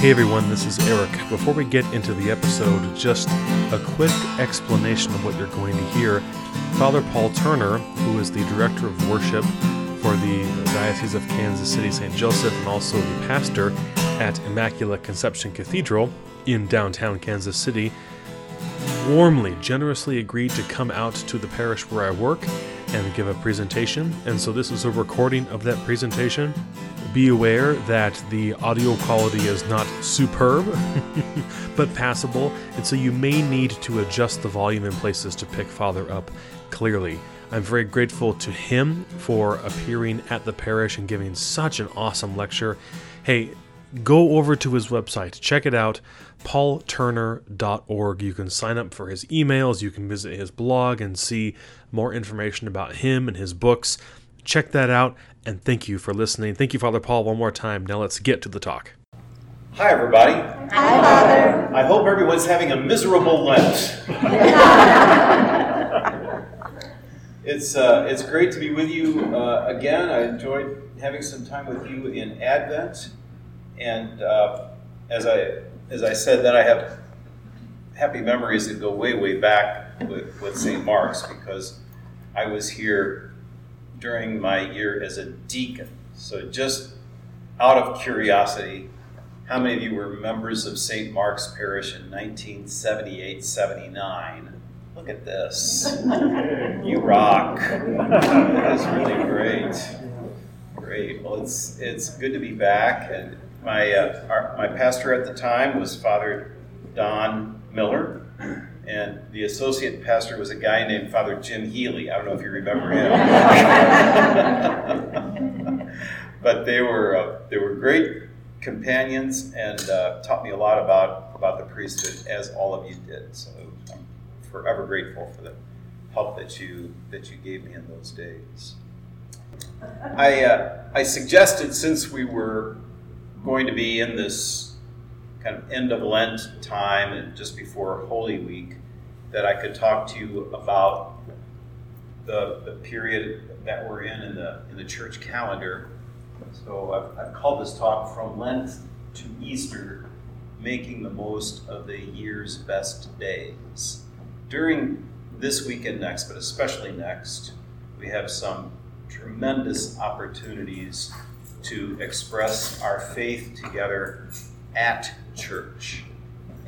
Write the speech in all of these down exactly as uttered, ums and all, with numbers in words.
Hey everyone, this is Eric. Before we get into the episode, just a quick explanation of what you're going to hear. Father Paul Turner, who is the Director of Worship for the Diocese of Kansas City, Saint Joseph, and also the pastor at Immaculate Conception Cathedral in downtown Kansas City, warmly, generously agreed to come out to the parish where I work and give a presentation. And so this is a recording of that presentation. Be aware that the audio quality is not superb, but passable, and so you may need to adjust the volume in places to pick Father up clearly. I'm very grateful to him for appearing at the parish and giving such an awesome lecture. Hey, go over to his website, check it out, paul turner dot org. You can sign up for his emails, you can visit his blog and see more information about him and his books. Check that out, and thank you for listening. Thank you, Father Paul, one more time. Now let's get to the talk. Hi, everybody. Hi, Father. I hope everyone's having a miserable Lent. It's uh, it's great to be with you uh, again. I enjoyed having some time with you in Advent, and uh, as I as I said, that I have happy memories that go way way back with, with Saint Mark's, because I was here during my year as a deacon. So just out of curiosity, how many of you were members of Saint Mark's Parish in nineteen seventy-eight seventy-nine? Look at this. You rock. That's really great. Great. Well, it's it's good to be back. And my uh, our, my pastor at the time was Father Don Miller, and the associate pastor was a guy named Father Jim Healy. I don't know if you remember him, but they were uh, they were great companions and uh, taught me a lot about about the priesthood, as all of you did. So I'm forever grateful for the help that you that you gave me in those days. I uh, I suggested, since we were going to be in this kind of end of Lent time and just before Holy Week, that I could talk to you about the the period that we're in in the in the church calendar. So I've, I've called this talk "From Lent to Easter: Making the Most of the Year's Best Days." During this week and next, but especially next, we have some tremendous opportunities to express our faith together at church.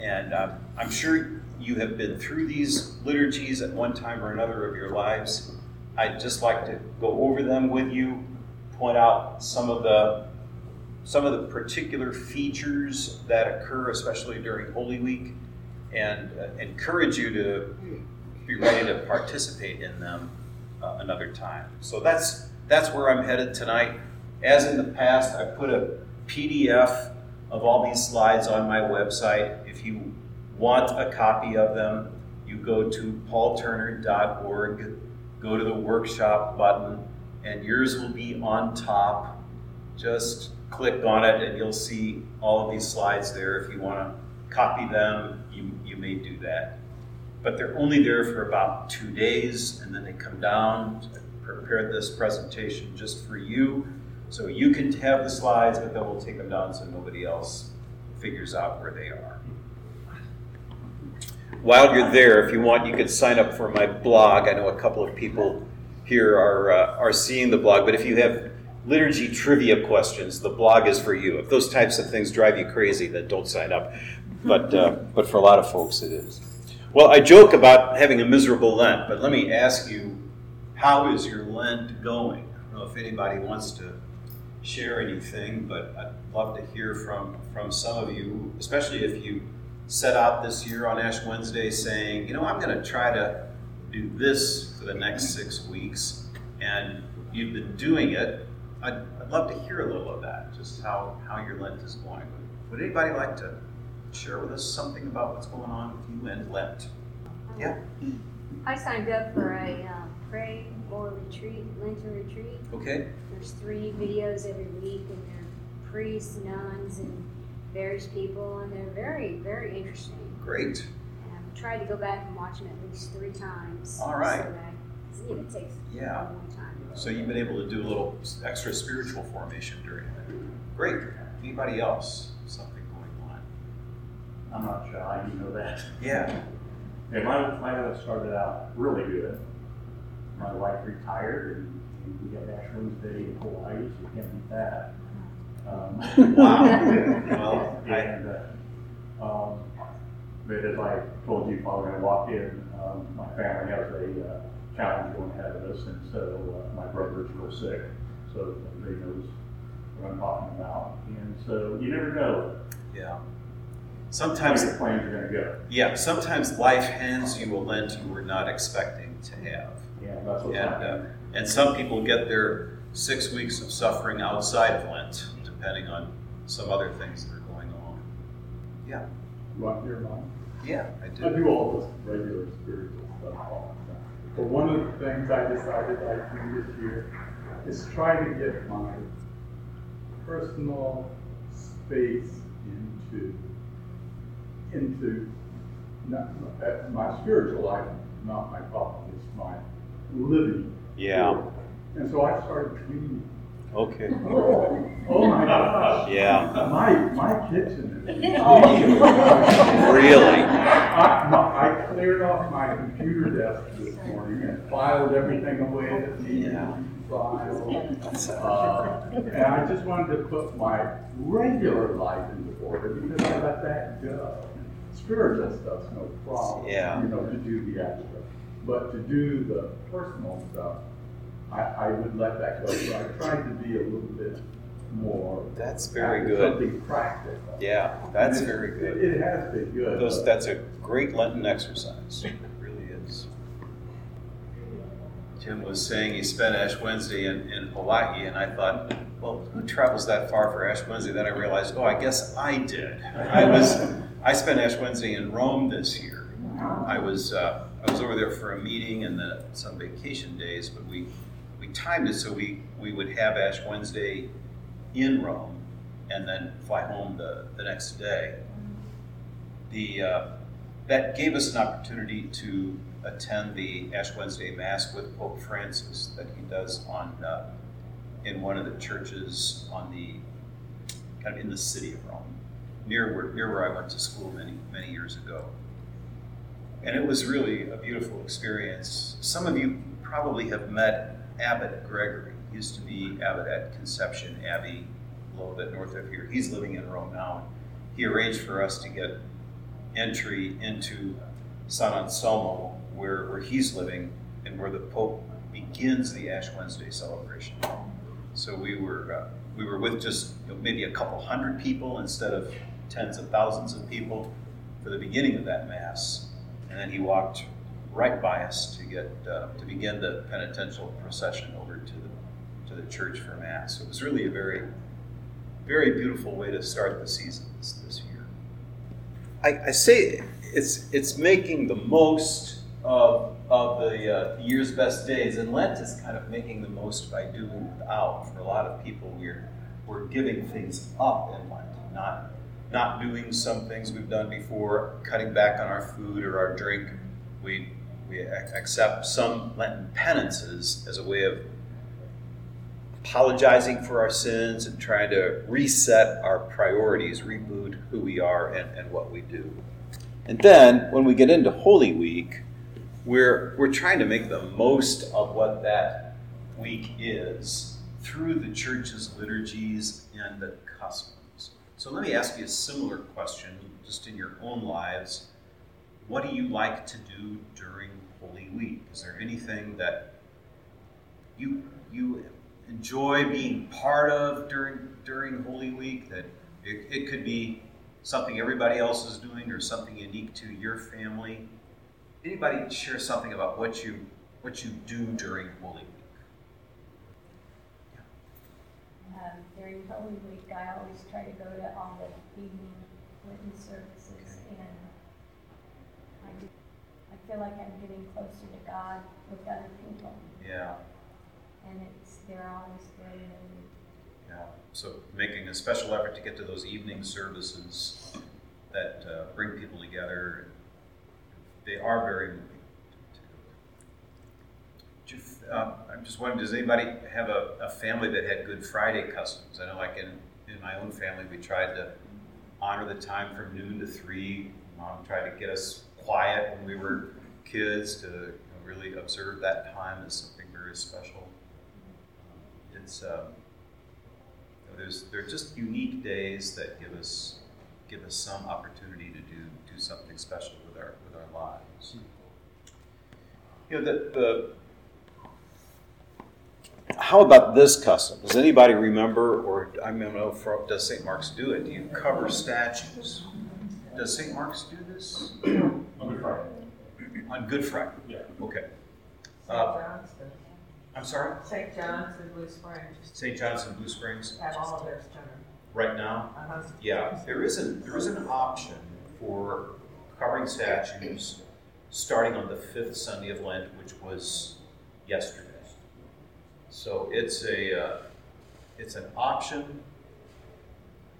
And uh, I'm sure you have been through these liturgies at one time or another of your lives. I'd just like to go over them with you, point out some of the some of the particular features that occur, especially during Holy Week, and uh, encourage you to be ready to participate in them uh, another time. So that's that's where I'm headed tonight. As in the past, I put a P D F of all these slides on my website. If you want a copy of them, you go to paul turner dot org, go to the workshop button, and yours will be on top. Just click on it and you'll see all of these slides there. If you want to copy them, you You may do that, but they're only there for about two days, and then they come down. I prepared this presentation just for you, so you can have the slides, but then we'll take them down so nobody else figures out where they are. While you're there, if you want, you could sign up for my blog. I know a couple of people here are uh, are seeing the blog, but if you have liturgy trivia questions, the blog is for you. If those types of things drive you crazy, then don't sign up. But uh, but for a lot of folks it is. Well, I joke about having a miserable Lent, but let me ask you, how is your Lent going? I don't know if anybody wants to share anything, but I'd love to hear from, from some of you, especially if you set out this year on Ash Wednesday saying, you know, I'm going to try to do this for the next six weeks, and you've been doing it. I'd, I'd love to hear a little of that, just how, how your Lent is going. Would anybody like to share with us something about what's going on with you and Lent? Yeah? I signed up for a uh, pray or retreat, Lenten retreat. Okay. There's three videos every week, and they're priests, nuns, and various people, and they're very, very interesting. Great. And I've tried to go back and watch them at least three times. All right. So that I, it takes yeah. a long time. So you've been able to do a little extra spiritual formation during that. Great. Anybody else? Something going on? I'm not sure I even know that. Yeah. They might, might have started out really good. My wife retired, and, and we had Ash Wednesday in Hawaii, so we can't beat that. Um, wow. Well, and, uh, um, but as I told you, Father, when I walked in, um, my family has a uh, challenge going ahead of us, and so uh, my brother is real sick, so everybody knows what I'm talking about. And so you never know. Yeah. Sometimes the plans are going to go. Yeah. Sometimes life hands you a lent you were not expecting to have. Yeah, that's what. And uh, and some people get their six weeks of suffering outside of Lent, depending on some other things that are going on. Yeah. You want to hear mine? Yeah, I do. I do all this regular spiritual stuff all the time. But one of the things I decided I'd do this year is try to get my personal space into into not, my spiritual life, not my problem, it's my living. Yeah. Spirit. And so I started cleaning. Okay. Oh, oh my gosh. Yeah. My my kitchen is really. I, my, I cleared off my computer desk this morning and filed everything away that needed to be filed. And I just wanted to put my regular life into order because I let that go. Spiritual stuff's no problem. Yeah. You know, to do the extra, but to do the personal stuff. I, I would let that go. So I tried to be a little bit more. That's very good. Something practical. Yeah, that's it, very good. It, it has been good. Those, that's a great Lenten exercise. It really is. Jim was saying he spent Ash Wednesday in, in Hawaii, and I thought, well, who travels that far for Ash Wednesday? Then I realized, oh, I guess I did. I was. I spent Ash Wednesday in Rome this year. I was. Uh, I was over there for a meeting and then some vacation days, but we. We timed it so we, we would have Ash Wednesday in Rome and then fly home the, the next day. The uh, that gave us an opportunity to attend the Ash Wednesday Mass with Pope Francis that he does on uh, in one of the churches on the kind of in the city of Rome, near where near where I went to school many many years ago. And it was really a beautiful experience. Some of you probably have met Abbot Gregory. He used to be abbot at Conception Abbey, a little bit north of here. He's living in Rome now. He arranged for us to get entry into San Anselmo, where, where he's living and where the Pope begins the Ash Wednesday celebration. So we were uh, we were with just you know, maybe a couple hundred people instead of tens of thousands of people for the beginning of that Mass, and then he walked right by us to get uh, to begin the penitential procession over to the to the church for Mass. So it was really a very, very beautiful way to start the season this, this year. I, I say it's it's making the most of of the uh, year's best days, and Lent is kind of making the most by doing without. For a lot of people, we're we're giving things up in Lent, not not doing some things we've done before, cutting back on our food or our drink. We We accept some Lenten penances as a way of apologizing for our sins and trying to reset our priorities, reboot who we are and, and what we do. And then when we get into Holy Week, we're we're trying to make the most of what that week is through the church's liturgies and the customs. So let me ask you a similar question just in your own lives. What do you like to do during Holy Week? Is there anything that you you enjoy being part of during during Holy Week? That it, it could be something everybody else is doing or something unique to your family. Anybody share something about what you what you do during Holy Week? Yeah. Um, during Holy Week, I always try to go to all the evening written services and. I feel like I'm getting closer to God with other people. Yeah. And it's they're always great. And yeah. So making a special effort to get to those evening services that uh, bring people together. They are very moving. Do you, uh, I'm just wondering, does anybody have a, a family that had Good Friday customs? I know, like in, in my own family, we tried to honor the time from noon to three. Mom tried to get us quiet when we were kids to you know, really observe that time as something very special. It's um, there's they're just unique days that give us give us some opportunity to do do something special with our with our lives. You know the, the How about this custom? Does anybody remember, or I don't know, for, does Saint Mark's do it? Do you cover statues? Does Saint Mark's do this? On Good Friday. On Good Friday? Yeah. Okay. Uh, Saint John's. I'm sorry? Saint John's and Blue Springs. Saint John's and Blue Springs. Have all of theirs done. Right now? Uh-huh. Yeah. There is, an, there is an option for covering statues starting on the fifth Sunday of Lent, which was yesterday. So it's a uh, it's an option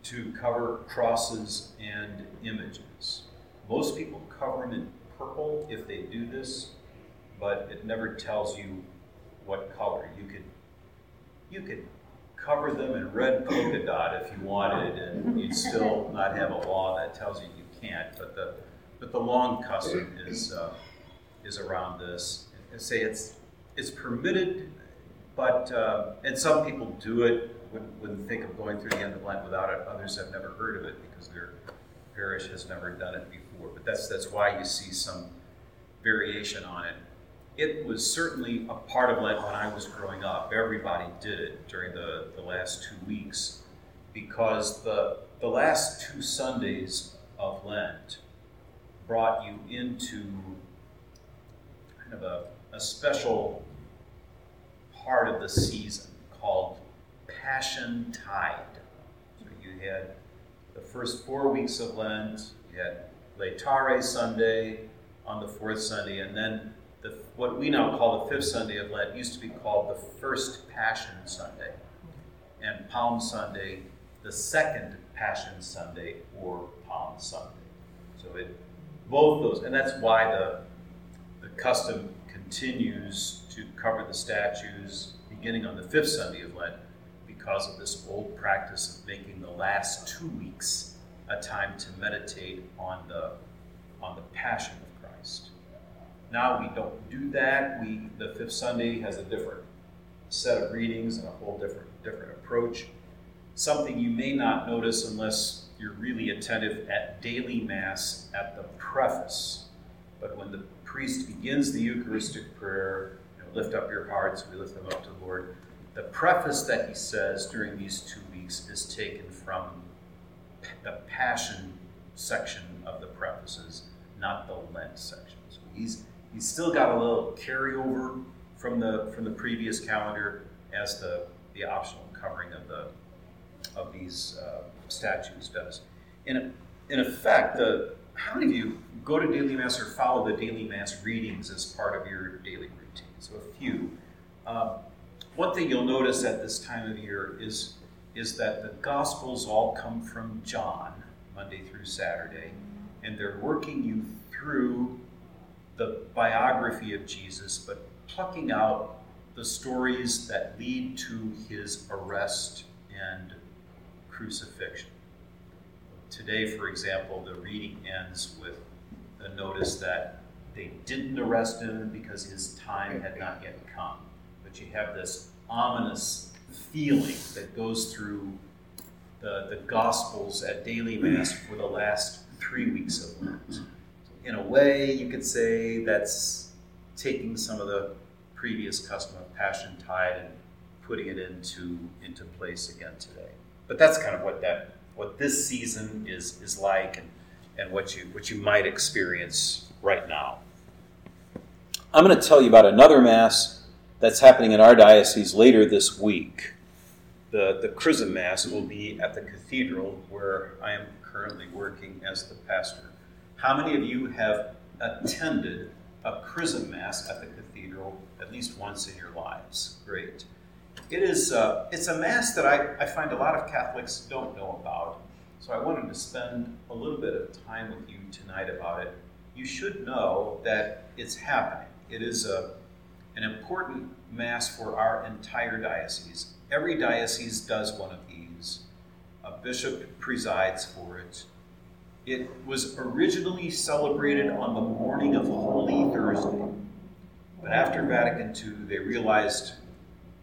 to cover crosses and images. Most people cover them in purple if they do this, but it never tells you what color. You could you could cover them in red polka dot if you wanted, and you'd still not have a law that tells you you can't. But the but the long custom is uh, is around this. And say it's it's permitted. But, uh, and some people do it, wouldn't, wouldn't think of going through the end of Lent without it. Others have never heard of it because their parish has never done it before. But that's that's why you see some variation on it. It was certainly a part of Lent when I was growing up. Everybody did it during the, the last two weeks because the the last two Sundays of Lent brought you into kind of a, a special part of the season called Passion Tide. So you had the first four weeks of Lent, you had Laetare Sunday on the fourth Sunday, and then the, what we now call the fifth Sunday of Lent used to be called the First Passion Sunday, and Palm Sunday, the Second Passion Sunday, or Palm Sunday. So it, both those, and that's why the the custom continues to cover the statues beginning on the fifth Sunday of Lent because of this old practice of making the last two weeks a time to meditate on the on the Passion of Christ. Now we don't do that. We the fifth Sunday has a different set of readings and a whole different different approach. Something you may not notice unless you're really attentive at daily Mass at the preface. But when the priest begins the Eucharistic prayer, you know, lift up your hearts, we lift them up to the Lord. The preface that he says during these two weeks is taken from the Passion section of the prefaces, not the Lent section. So he's he's still got a little carryover from the from the previous calendar as the, the optional covering of the of these uh, statues does. In in effect, the how many of you go to daily Mass or follow the daily Mass readings as part of your daily routine? So a few. Um, one thing you'll notice at this time of year is, is that the Gospels all come from John, Monday through Saturday, and they're working you through the biography of Jesus, but plucking out the stories that lead to his arrest and crucifixion. Today, for example, the reading ends with the notice that they didn't arrest him because his time had not yet come. But you have this ominous feeling that goes through the, the Gospels at daily Mass for the last three weeks of Lent. In a way, you could say that's taking some of the previous custom of Passion Tide and putting it into, into place again today. But that's kind of what that what this season is is like, and, and what you what you might experience right now. I'm going to tell you about another Mass that's happening in our diocese later this week. The, the Chrism Mass will be at the cathedral where I am currently working as the pastor. How many of you have attended a Chrism Mass at the cathedral at least once in your lives? Great. It is, uh, it's a Mass that I, I find a lot of Catholics don't know about, so I wanted to spend a little bit of time with you tonight about it. You should know that it's happening. It is a, an important Mass for our entire diocese. Every diocese does one of these, a bishop presides for it. It was originally celebrated on the morning of Holy Thursday, but after Vatican Two, they realized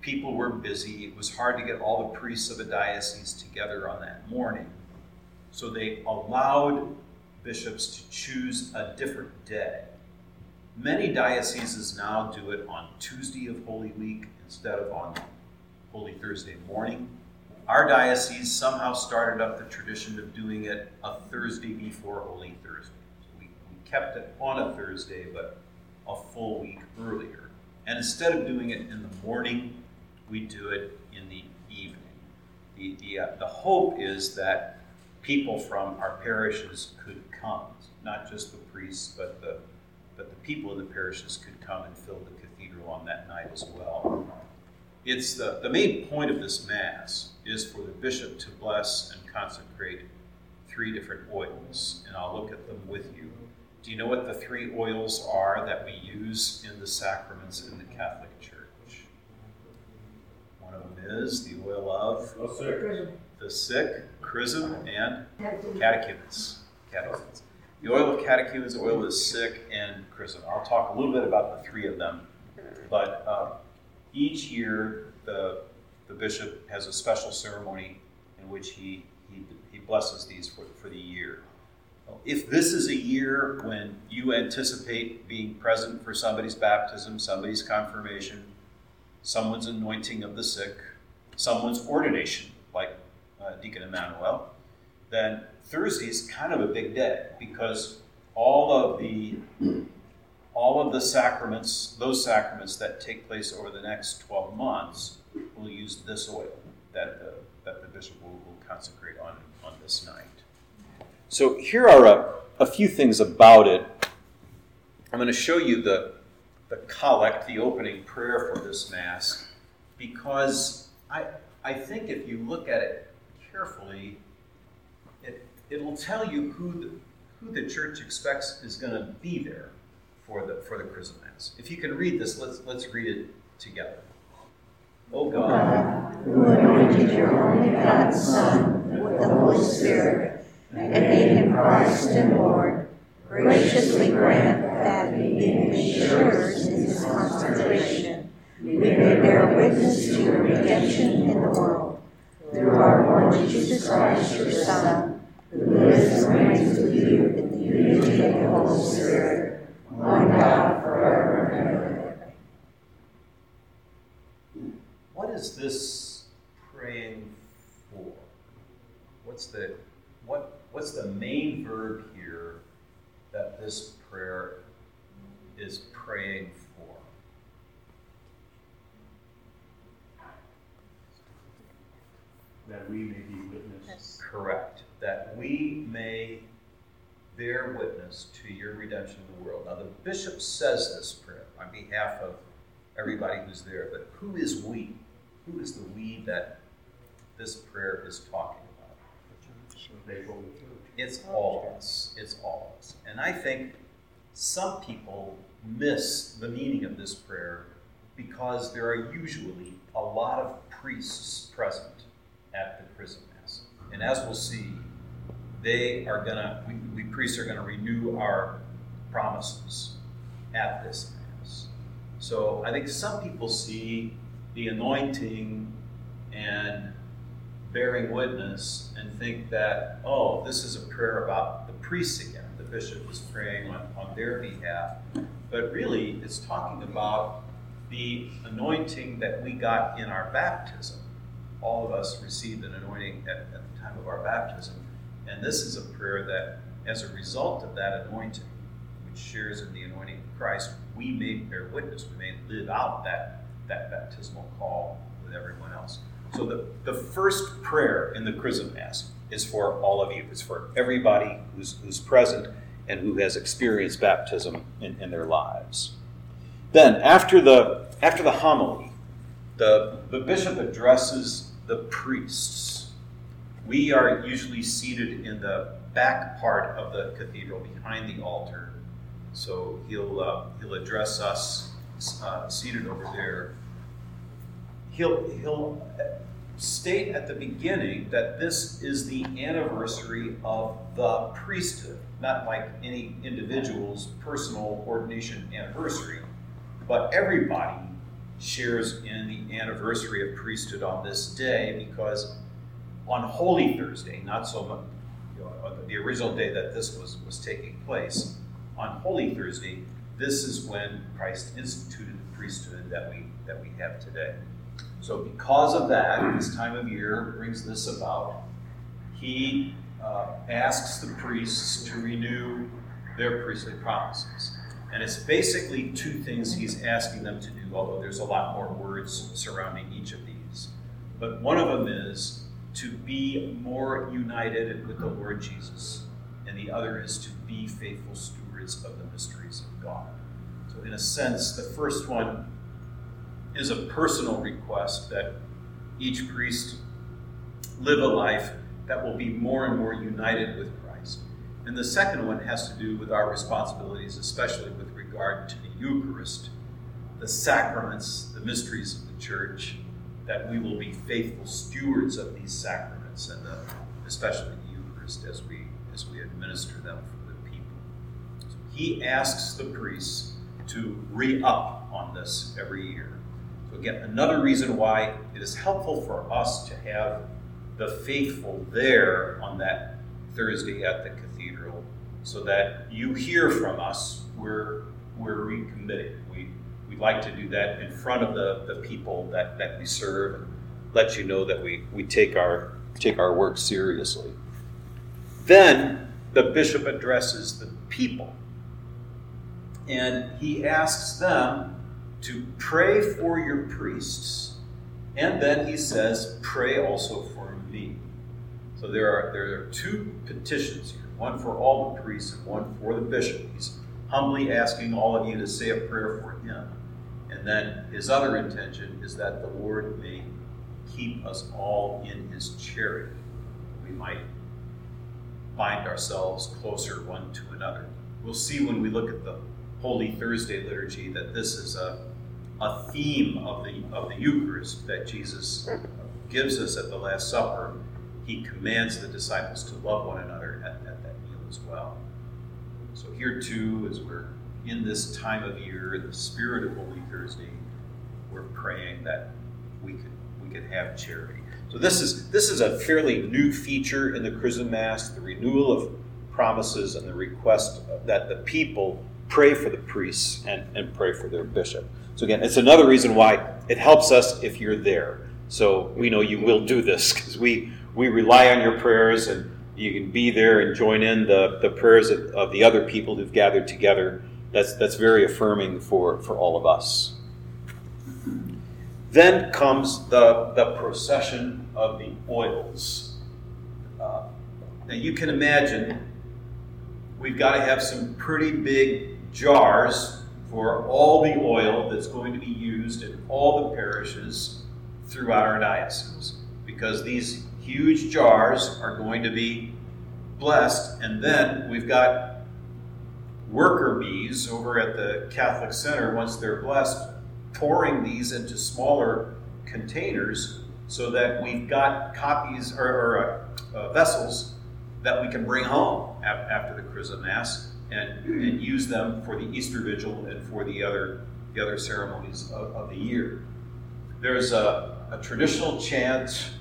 people were busy. It was hard to get all the priests of a diocese together on that morning. So they allowed bishops to choose a different day. Many dioceses now do it on Tuesday of Holy Week instead of on Holy Thursday morning. Our diocese somehow started up the tradition of doing it a Thursday before Holy Thursday. So we, we kept it on a Thursday, but a full week earlier. And instead of doing it in the morning, we do it in the evening. The, the, uh, the hope is that people from our parishes could come, not just the priests, but the but the people in the parishes could come and fill the cathedral on that night as well. It's the, the main point of this Mass is for the bishop to bless and consecrate three different oils, and I'll look at them with you. Do you know what the three oils are that we use in the sacraments in the Catholic Church? One of them is the oil of the sick, the sick chrism, and catechumens. catechumens. The oil of catechumens, oil of sick, and chrism. I'll talk a little bit about the three of them, but uh, each year the the bishop has a special ceremony in which he he, he blesses these for for the year. If this is a year when you anticipate being present for somebody's baptism, somebody's confirmation, someone's anointing of the sick, someone's ordination, like uh, Deacon Emmanuel, then Thursday's kind of a big day because all of the all of the sacraments, those sacraments that take place over the next twelve months, will use this oil that the, that the bishop will, will consecrate on, on this night. So here are a, a few things about it. I'm going to show you the, the collect, the opening prayer for this Mass, because I I think if you look at it carefully, it it will tell you who the, who the Church expects is going to be there for the for the Chrism Mass. If you can read this, let's let's read it together. O God, who anointed your only God's Son with the Holy Spirit, and made him Christ and Lord, graciously grant that, being sure in his consecration, we may bear witness to your redemption in the world, through our Lord Jesus Christ, your Son, who lives and reigns with you in the unity of the Holy Spirit, one God forever and ever. What is this praying for? What's the what? What's the main verb here that this prayer is praying for? That we may be witness. Correct. That we may bear witness to your redemption of the world. Now, the bishop says this prayer on behalf of everybody who's there, but who is we? Who is the we that this prayer is talking? It's all of us. It's all of us. And I think some people miss the meaning of this prayer because there are usually a lot of priests present at the Chrism Mass. And as we'll see, they are gonna we, we priests are gonna renew our promises at this Mass. So I think some people see the anointing and bearing witness and think that, oh, this is a prayer about the priests again. The bishop was praying on, on their behalf. But really, it's talking about the anointing that we got in our baptism. All of us received an anointing at, at the time of our baptism. And this is a prayer that, as a result of that anointing, which shares in the anointing of Christ, we may bear witness. We may live out that, that baptismal call with everyone else. So the, the first prayer in the Chrism Mass is for all of you. It's for everybody who's, who's present and who has experienced baptism in, in their lives. Then, after the after the homily, the, the bishop addresses the priests. We are usually seated in the back part of the cathedral, behind the altar. So he'll, uh, he'll address us uh, seated over there. He'll, he'll state at the beginning that this is the anniversary of the priesthood, not like any individual's personal ordination anniversary, but everybody shares in the anniversary of priesthood on this day, because on Holy Thursday, not so much you know, the original day that this was, was taking place, on Holy Thursday, this is when Christ instituted the priesthood that we that we have today. So because of that, this time of year brings this about. He uh, asks the priests to renew their priestly promises. And it's basically two things he's asking them to do, although there's a lot more words surrounding each of these. But one of them is to be more united with the Lord Jesus, and the other is to be faithful stewards of the mysteries of God. So in a sense, the first one is a personal request that each priest live a life that will be more and more united with Christ. And the second one has to do with our responsibilities, especially with regard to the Eucharist, the sacraments, the mysteries of the Church, that we will be faithful stewards of these sacraments, and the, especially the Eucharist as we as we administer them for the people. So he asks the priests to re-up on this every year. So again, another reason why it is helpful for us to have the faithful there on that Thursday at the cathedral, so that you hear from us, we're, we're recommitted. We, we like to do that in front of the, the people that, that we serve, and let you know that we, we take our take our work seriously. Then the bishop addresses the people, and he asks them to pray for your priests, and then he says, pray also for me. So there are there are two petitions here, one for all the priests and one for the bishop. He's humbly asking all of you to say a prayer for him. And then his other intention is that the Lord may keep us all in his charity. We might bind ourselves closer one to another. We'll see when we look at the Holy Thursday liturgy that this is a a theme of the of the Eucharist that Jesus gives us at the Last Supper. He commands the disciples to love one another at, at that meal as well. So here too, as we're in this time of year, in the spirit of Holy Thursday, we're praying that we could we could have charity. So this is this is a fairly new feature in the Chrism Mass, the renewal of promises and the request that the people pray for the priests and, and pray for their bishop. So again, it's another reason why it helps us if you're there. So we know you will do this, because we, we rely on your prayers, and you can be there and join in the, the prayers of, of the other people who've gathered together. That's that's very affirming for, for all of us. Then comes the, the procession of the oils. Uh, now you can imagine we've got to have some pretty big jars for all the oil that's going to be used in all the parishes throughout our diocese, because these huge jars are going to be blessed. And then we've got worker bees over at the Catholic Center, once they're blessed, pouring these into smaller containers so that we've got copies or, or uh, vessels that we can bring home after the Chrism Mass and, and use them for the Easter Vigil and for the other the other ceremonies of, of the year. There's a, a traditional chant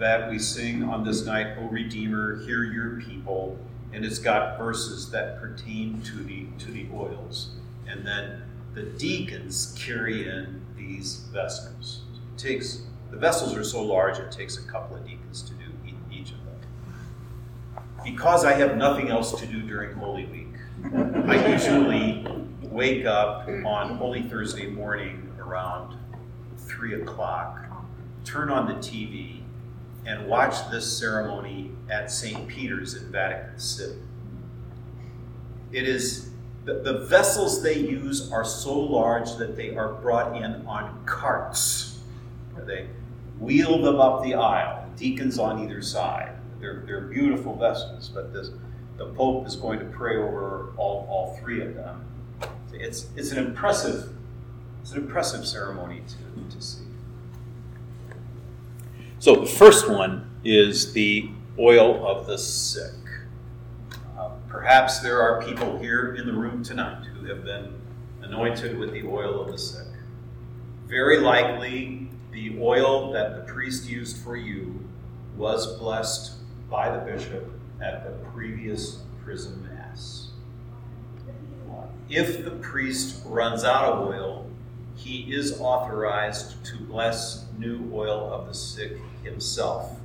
that we sing on this night, O Redeemer, hear your people, and it's got verses that pertain to the to the oils. And then the deacons carry in these vessels. It takes the vessels are so large it takes a couple of deacons to do. Because I have nothing else to do during Holy Week, I usually wake up on Holy Thursday morning around three o'clock, turn on the T V, and watch this ceremony at Saint Peter's in Vatican City. It is, the, the vessels they use are so large that they are brought in on carts. They wheel them up the aisle, deacons on either side. They're, they're beautiful vessels, but this, the Pope is going to pray over all, all three of them. It's it's an impressive it's an impressive ceremony to, to see. So the first one is the oil of the sick. Uh, perhaps there are people here in the room tonight who have been anointed with the oil of the sick. Very likely, the oil that the priest used for you was blessed by the bishop at the previous prison mass. If the priest runs out of oil, he is authorized to bless new oil of the sick himself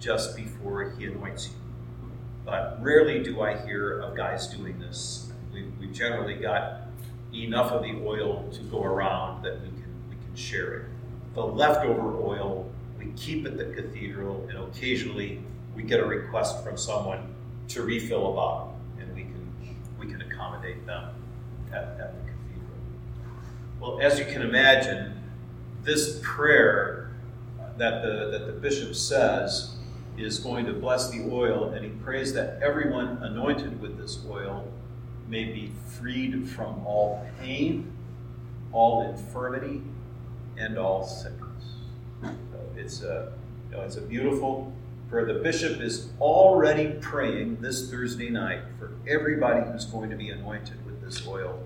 just before he anoints you. But rarely do I hear of guys doing this. We've, we've generally got enough of the oil to go around that we can, we can share it. The leftover oil, we keep at the cathedral, and occasionally we get a request from someone to refill a bottle, and we can we can accommodate them at, at the cathedral. Well, as you can imagine, this prayer that the that the bishop says is going to bless the oil, and he prays that everyone anointed with this oil may be freed from all pain, all infirmity, and all sickness. So it's a you know, it's a beautiful. For the bishop is already praying this Thursday night for everybody who's going to be anointed with this oil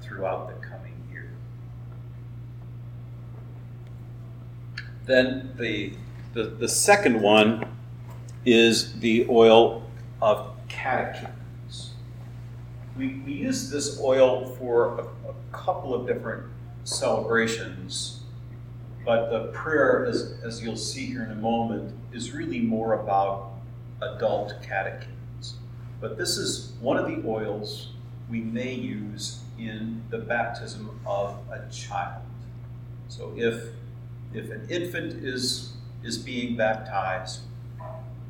throughout the coming year. Then the the, the second one is the oil of catechumens. We, we use this oil for a, a couple of different celebrations, but the prayer, as, as you'll see here in a moment, is really more about adult catechumens. But this is one of the oils we may use in the baptism of a child. So if if an infant is is being baptized,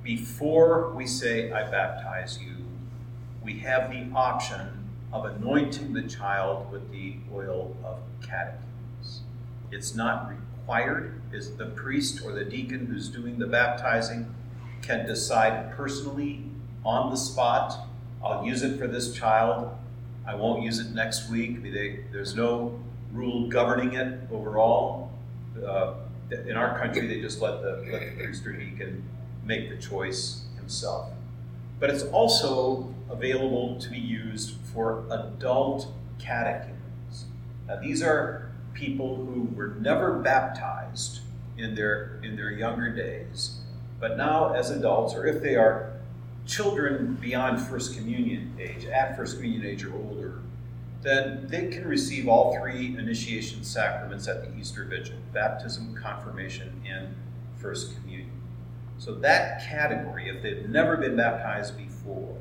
before we say, "I baptize you," we have the option of anointing the child with the oil of catechumens. It's not required. Is the priest or the deacon who's doing the baptizing can decide personally on the spot, I'll use it for this child, I won't use it next week. They, there's no rule governing it overall. Uh, in our country, they just let the, let the priest or deacon make the choice himself. But it's also available to be used for adult catechumens. Now, these are people who were never baptized in their in their younger days, but now as adults, or if they are children beyond First Communion age, at First Communion age or older, then they can receive all three initiation sacraments at the Easter Vigil: baptism, confirmation, and First Communion. So that category, if they've never been baptized before,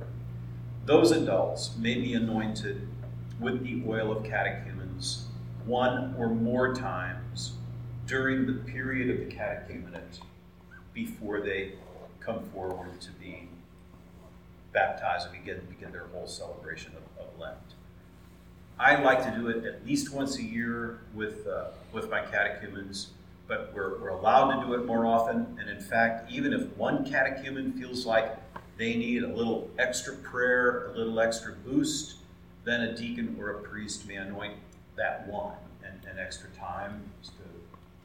those adults may be anointed with the oil of catechumens one or more times during the period of the catechumenate before they come forward to be baptized and begin, begin their whole celebration of, of Lent. I like to do it at least once a year with uh, with my catechumens, but we're, we're allowed to do it more often. And in fact, even if one catechumen feels like they need a little extra prayer, a little extra boost, then a deacon or a priest may anoint that one and an extra time to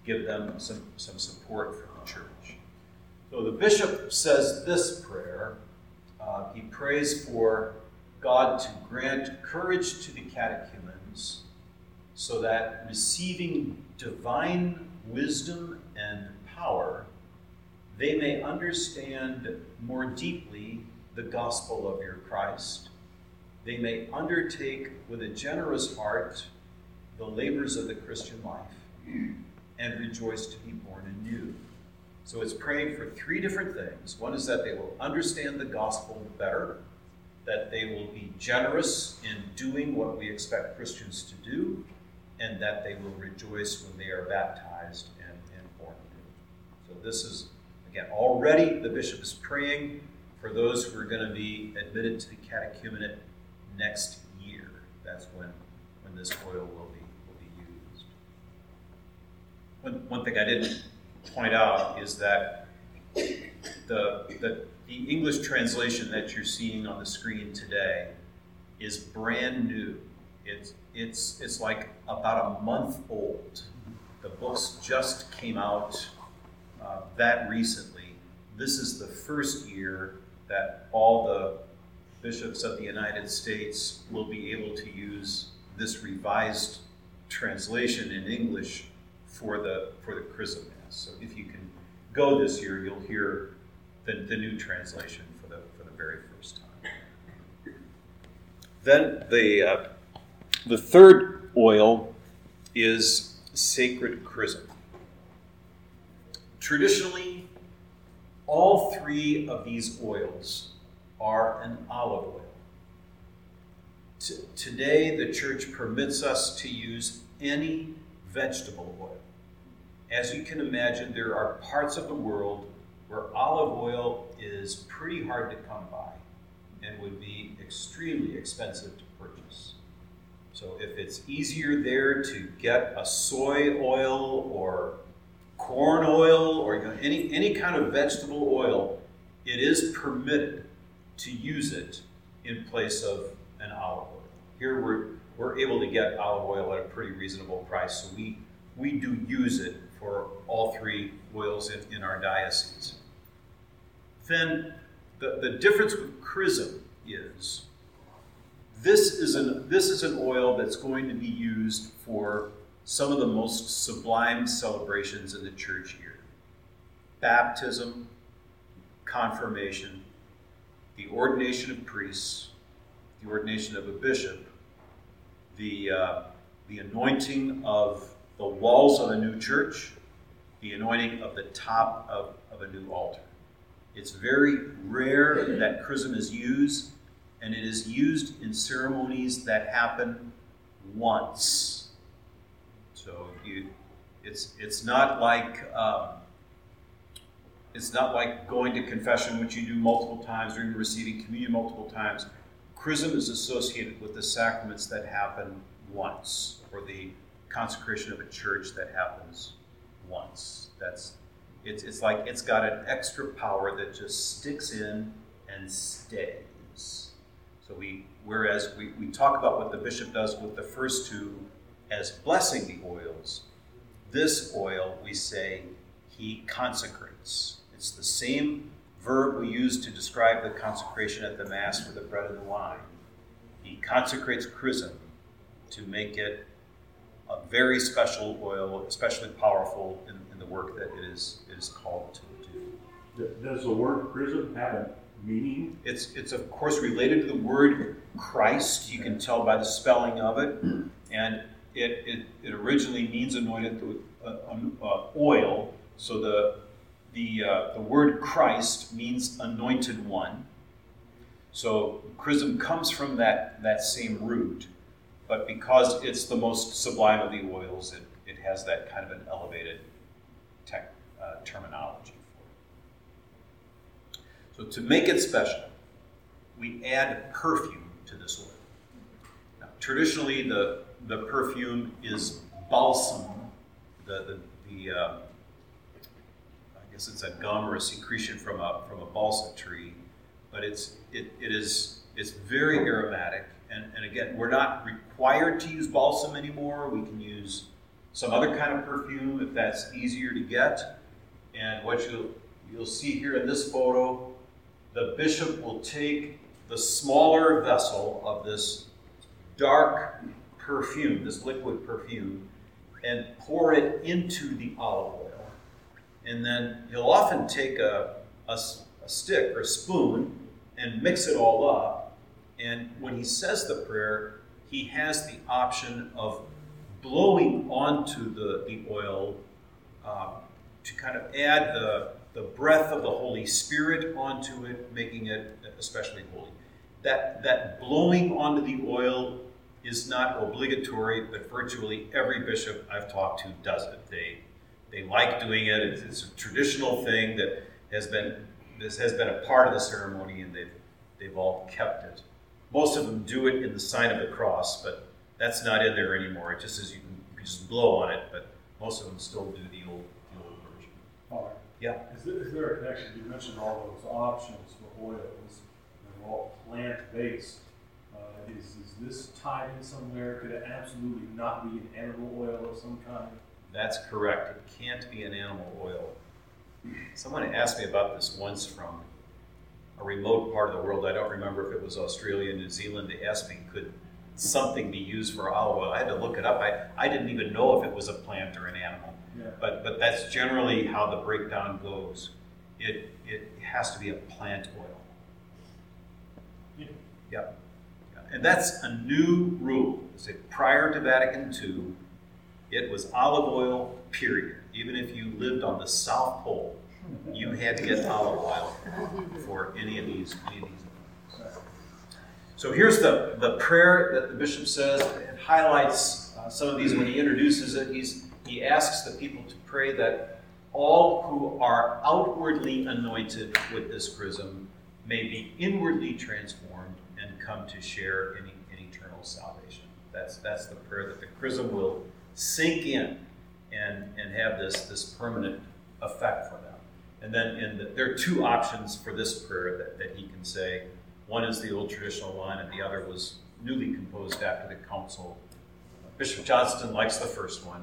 give them some, some support from the church. So the bishop says this prayer. Uh, he prays for God to grant courage to the catechumens so that receiving divine wisdom and power, they may understand more deeply the gospel of your Christ. They may undertake with a generous heart the labors of the Christian life, and rejoice to be born anew. So it's praying for three different things. One is that they will understand the gospel better, that they will be generous in doing what we expect Christians to do, and that they will rejoice when they are baptized and, and born anew. So this is, again, already the bishop is praying for those who are going to be admitted to the catechumenate next year. That's when, when this oil will be. One, one thing I didn't point out is that the, the the English translation that you're seeing on the screen today is brand new. It's it's it's like about a month old. The books just came out uh, that recently. This is the first year that all the bishops of the United States will be able to use this revised translation in English for the for the Chrism Mass. So if you can go this year, you'll hear the, the new translation for the for the very first time. Then the uh, the third oil is sacred chrism. Traditionally, all three of these oils are an olive oil. T- today, the Church permits us to use any vegetable oil. As you can imagine, there are parts of the world where olive oil is pretty hard to come by and would be extremely expensive to purchase. So if it's easier there to get a soy oil or corn oil or you know, any, any kind of vegetable oil, it is permitted to use it in place of an olive oil. Here we're, we're able to get olive oil at a pretty reasonable price, so we, we do use it for all three oils in, in our diocese. Then the, the difference with chrism is this is an this is an oil that's going to be used for some of the most sublime celebrations in the church year. Baptism, confirmation, the ordination of priests, the ordination of a bishop, the, uh, the anointing of the walls of a new church, the anointing of the top of, of a new altar. It's very rare that chrism is used, and it is used in ceremonies that happen once. So you, it's it's not like um, it's not like going to confession, which you do multiple times, or even receiving communion multiple times. Chrism is associated with the sacraments that happen once, or the consecration of a church that happens once. That's it's it's like it's got an extra power that just sticks in and stays. So we whereas we, we talk about what the bishop does with the first two as blessing the oils, this oil, we say, he consecrates. It's the same verb we use to describe the consecration at the Mass for the bread and the wine. He consecrates chrism to make it a very special oil, especially powerful in, in the work that it is, it is called to do. Does the word chrism have a meaning? It's, it's of course related to the word Christ. You can tell by the spelling of it. And It, it it originally means anointed with uh, uh, oil, so the the uh, the word Christ means anointed one. So chrism comes from that, that same root, but because it's the most sublime of the oils, it, it has that kind of an elevated tech, uh, terminology for it. So to make it special, we add perfume to this oil. Now, traditionally, the The perfume is balsam, the the, the uh, I guess it's a gum or a secretion from a from a balsam tree, but it's it it is it's very aromatic. And, and again, we're not required to use balsam anymore. We can use some other kind of perfume if that's easier to get. And what you'll you'll see here in this photo, the bishop will take the smaller vessel of this dark perfume, this liquid perfume, and pour it into the olive oil. And then he'll often take a, a, a stick or a spoon and mix it all up. And when he says the prayer, he has the option of blowing onto the, the oil um, to kind of add the, the breath of the Holy Spirit onto it, making it especially holy. That, that blowing onto the oil is not obligatory, but virtually every bishop I've talked to does it. They they like doing it. It's, it's a traditional thing that has been this has been a part of the ceremony, and they've they've all kept it. Most of them do it in the sign of the cross, but that's not in there anymore. It just is you can, you can just blow on it, but most of them still do the old the old version. All right. Yeah. Is there, is there a connection? You mentioned all those options for oils. They're all plant-based. Uh, is, is this tied in somewhere? Could it absolutely not be an animal oil of some kind? That's correct. It can't be an animal oil. Someone asked me about this once from a remote part of the world. I don't remember if it was Australia, New Zealand. They asked me, could something be used for olive oil? I had to look it up. I, I didn't even know if it was a plant or an animal. Yeah. But but that's generally how the breakdown goes. It it has to be a plant oil. Yeah. Yeah. And that's a new rule. Prior to Vatican Two, it was olive oil, period. Even if you lived on the South Pole, you had to get olive oil for any of these any of these. So here's the, the prayer that the bishop says. It highlights uh, some of these when he introduces it. He's, he asks the people to pray that all who are outwardly anointed with this chrism may be inwardly transformed and come to share in, in eternal salvation. That's that's the prayer that the chrism will sink in and, and have this, this permanent effect for them. And then in the, there are two options for this prayer that, that he can say. One is the old traditional one, and the other was newly composed after the council. Bishop Johnston likes the first one,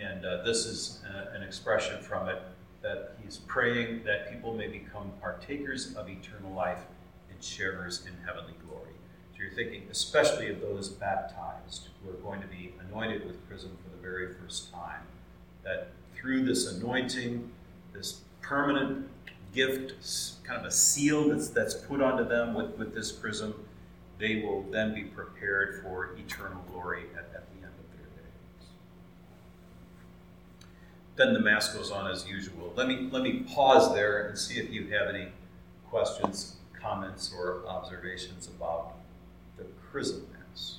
and uh, this is a, an expression from it that he's praying that people may become partakers of eternal life and sharers in heavenly glory. So you're thinking especially of those baptized who are going to be anointed with chrism for the very first time, that through this anointing, this permanent gift, kind of a seal that's that's put onto them with, with this chrism, they will then be prepared for eternal glory at, at the end of their days. Then the Mass goes on as usual. Let me let me pause there and see if you have any questions, comments, or observations about the chrism Mass.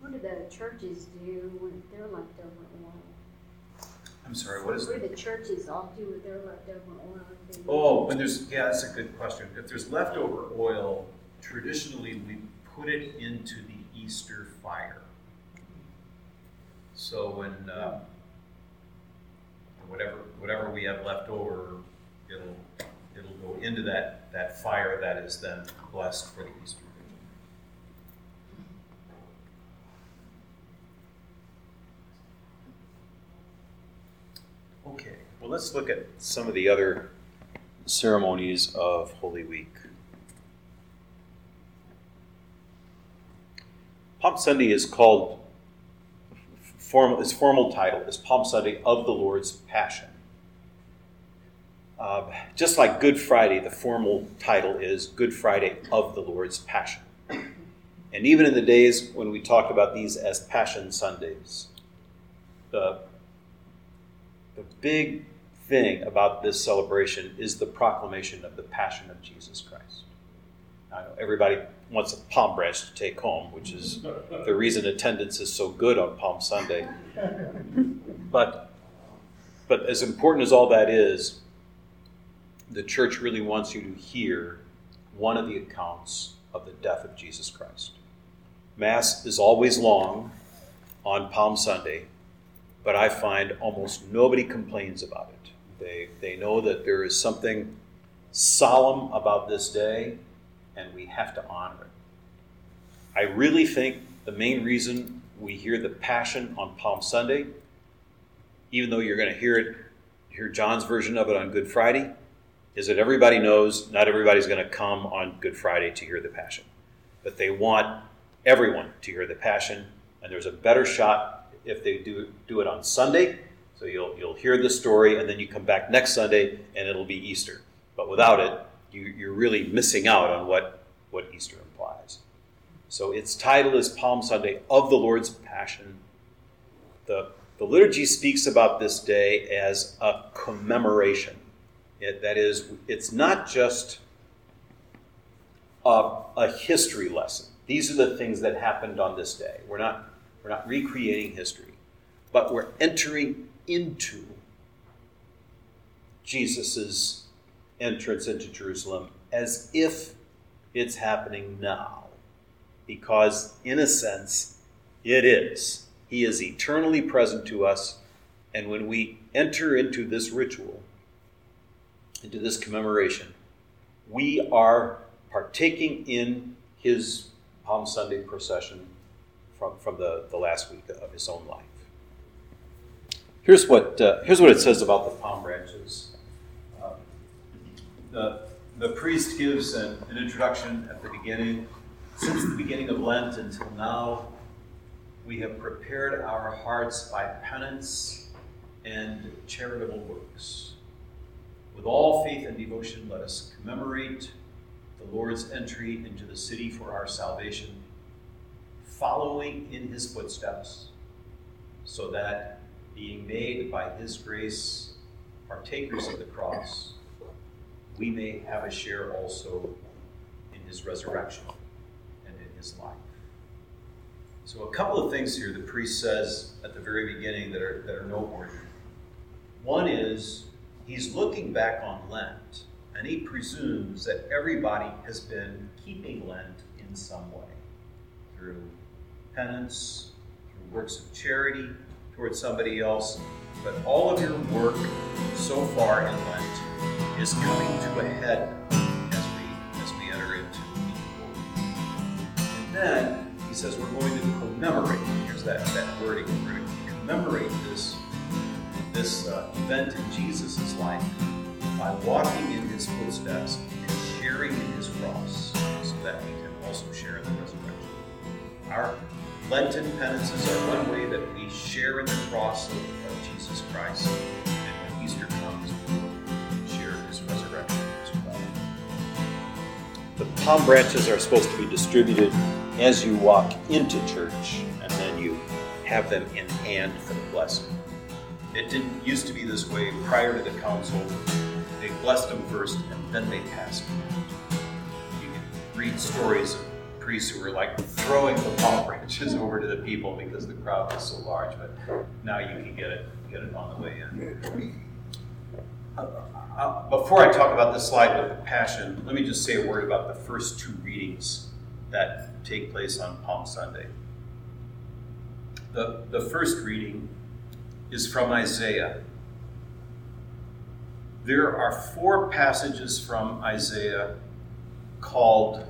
What do the churches do with their leftover oil? I'm sorry, what is that? What do the churches all do with their leftover oil? Oh, when there's, yeah, that's a good question. If there's leftover oil, traditionally we put it into the Easter fire. So when uh, whatever whatever we have left over, it'll it'll go into that that fire that is then blessed for the Easter. Okay, well, let's look at some of the other ceremonies of Holy Week. Palm Sunday is called, formal, its formal title is Palm Sunday of the Lord's Passion. Uh, just like Good Friday, the formal title is Good Friday of the Lord's Passion. And even in the days when we talked about these as Passion Sundays, the The big thing about this celebration is the proclamation of the Passion of Jesus Christ. I know everybody wants a palm branch to take home, which is the reason attendance is so good on Palm Sunday. But, but as important as all that is, the church really wants you to hear one of the accounts of the death of Jesus Christ. Mass is always long on Palm Sunday, but I find almost nobody complains about it. They they know that there is something solemn about this day, and we have to honor it. I really think the main reason we hear the Passion on Palm Sunday, even though you're going to hear it, hear John's version of it on Good Friday, is that everybody knows not everybody's going to come on Good Friday to hear the Passion. But they want everyone to hear the Passion, and there's a better shot if they do do it on Sunday. So you'll you'll hear the story, and then you come back next Sunday, and it'll be Easter. But without it, you, you're really missing out on what, what Easter implies. So its title is Palm Sunday of the Lord's Passion. The, the liturgy speaks about this day as a commemoration. It, that is, it's not just a, a history lesson. These are the things that happened on this day. We're not... We're not recreating history, but we're entering into Jesus' entrance into Jerusalem as if it's happening now, because in a sense, it is. He is eternally present to us, and when we enter into this ritual, into this commemoration, we are partaking in his Palm Sunday procession from, from the, the last week of his own life. Here's what uh, here's what it says about the palm branches. Uh, the, the priest gives an, an introduction at the beginning. Since the beginning of Lent until now, we have prepared our hearts by penance and charitable works. With all faith and devotion, let us commemorate the Lord's entry into the city for our salvation, following in his footsteps, so that, being made by his grace partakers of the cross, we may have a share also in his resurrection and in his life. So a couple of things here the priest says at the very beginning that are, that are noteworthy. One is, he's looking back on Lent, and he presumes that everybody has been keeping Lent in some way, through penance, through works of charity towards somebody else, but all of your work so far in Lent is coming to a head as we, as we enter into the Lord. And then he says we're going to commemorate, here's that, that word again, we're going to commemorate this this uh, event in Jesus' life by walking in his footsteps and sharing in his cross so that we can also share in the resurrection. Our Lenten penances are one way that we share in the cross of, of Jesus Christ, and when Easter comes, we will share his resurrection as well. The palm branches are supposed to be distributed as you walk into church, and then you have them in hand for the blessing. It didn't used to be this way prior to the council. They blessed them first and then they passed them out. You can read stories of priests who were like throwing the palm branches over to the people because the crowd was so large, but now you can get it, get it on the way in. Uh, uh, before I talk about this slide with the Passion, let me just say a word about the first two readings that take place on Palm Sunday. The, the first reading is from Isaiah. There are four passages from Isaiah called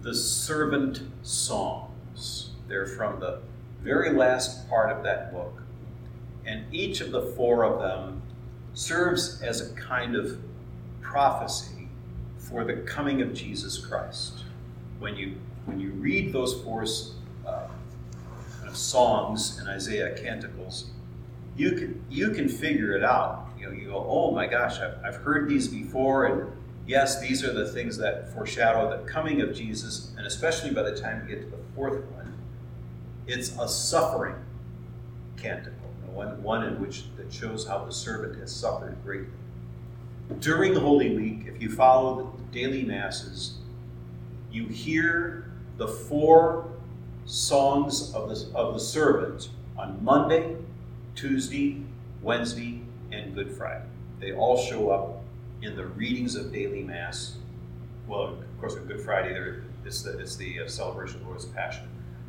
the Servant Songs. They're from the very last part of that book. And each of the four of them serves as a kind of prophecy for the coming of Jesus Christ. When you, when you read those four uh, kind of songs in Isaiah Canticles, You can you can figure it out. You know, you go, oh my gosh, I've, I've heard these before, and yes, these are the things that foreshadow the coming of Jesus, and especially by the time you get to the fourth one, it's a suffering canticle, one, one in which that shows how the servant has suffered greatly. During Holy Week, if you follow the daily masses, you hear the four songs of the, of the servant on Monday, Tuesday, Wednesday, and Good Friday. They all show up in the readings of daily Mass. Well, of course, on Good Friday, it's the, it's the celebration of the Lord's Passion.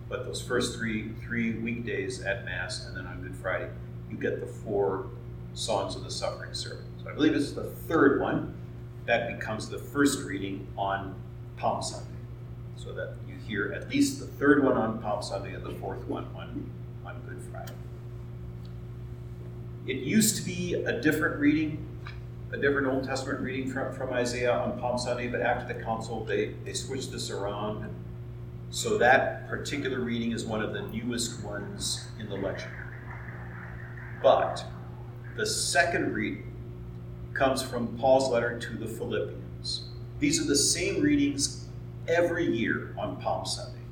But those first three three weekdays at Mass, and then on Good Friday, you get the four songs of the suffering servant. So I believe it's the third one that becomes the first reading on Palm Sunday, so that you hear at least the third one on Palm Sunday and the fourth one on, on Good Friday. It used to be a different reading, a different Old Testament reading from, from Isaiah on Palm Sunday, but after the council, they, they switched this around. So that particular reading is one of the newest ones in the lectionary. But the second reading comes from Paul's letter to the Philippians. These are the same readings every year on Palm Sunday.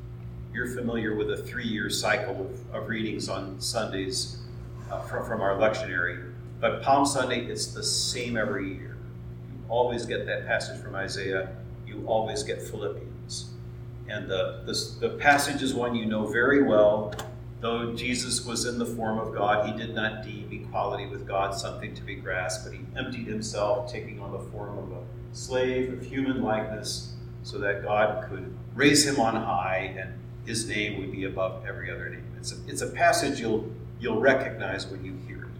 You're familiar with a three-year cycle of, of readings on Sundays Uh, from, from our lectionary, but Palm Sunday, it's the same every year. You always get that passage from Isaiah, you always get Philippians. And the, the, the passage is one you know very well. Though Jesus was in the form of God, he did not deem equality with God something to be grasped, but he emptied himself, taking on the form of a slave, of human likeness, so that God could raise him on high and his name would be above every other name. It's a, it's a passage you'll You'll recognize when you hear it.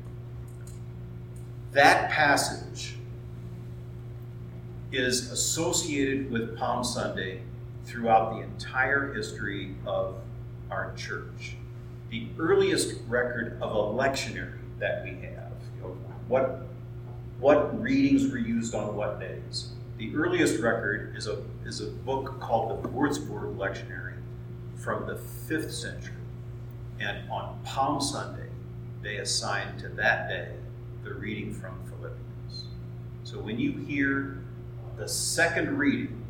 That passage is associated with Palm Sunday throughout the entire history of our church. The earliest record of a lectionary that we have, you know, what, what readings were used on what days. The earliest record is a, is a book called the Würzburg Lectionary from the fifth century. And on Palm Sunday, they assigned to that day the reading from Philippians. So when you hear the second reading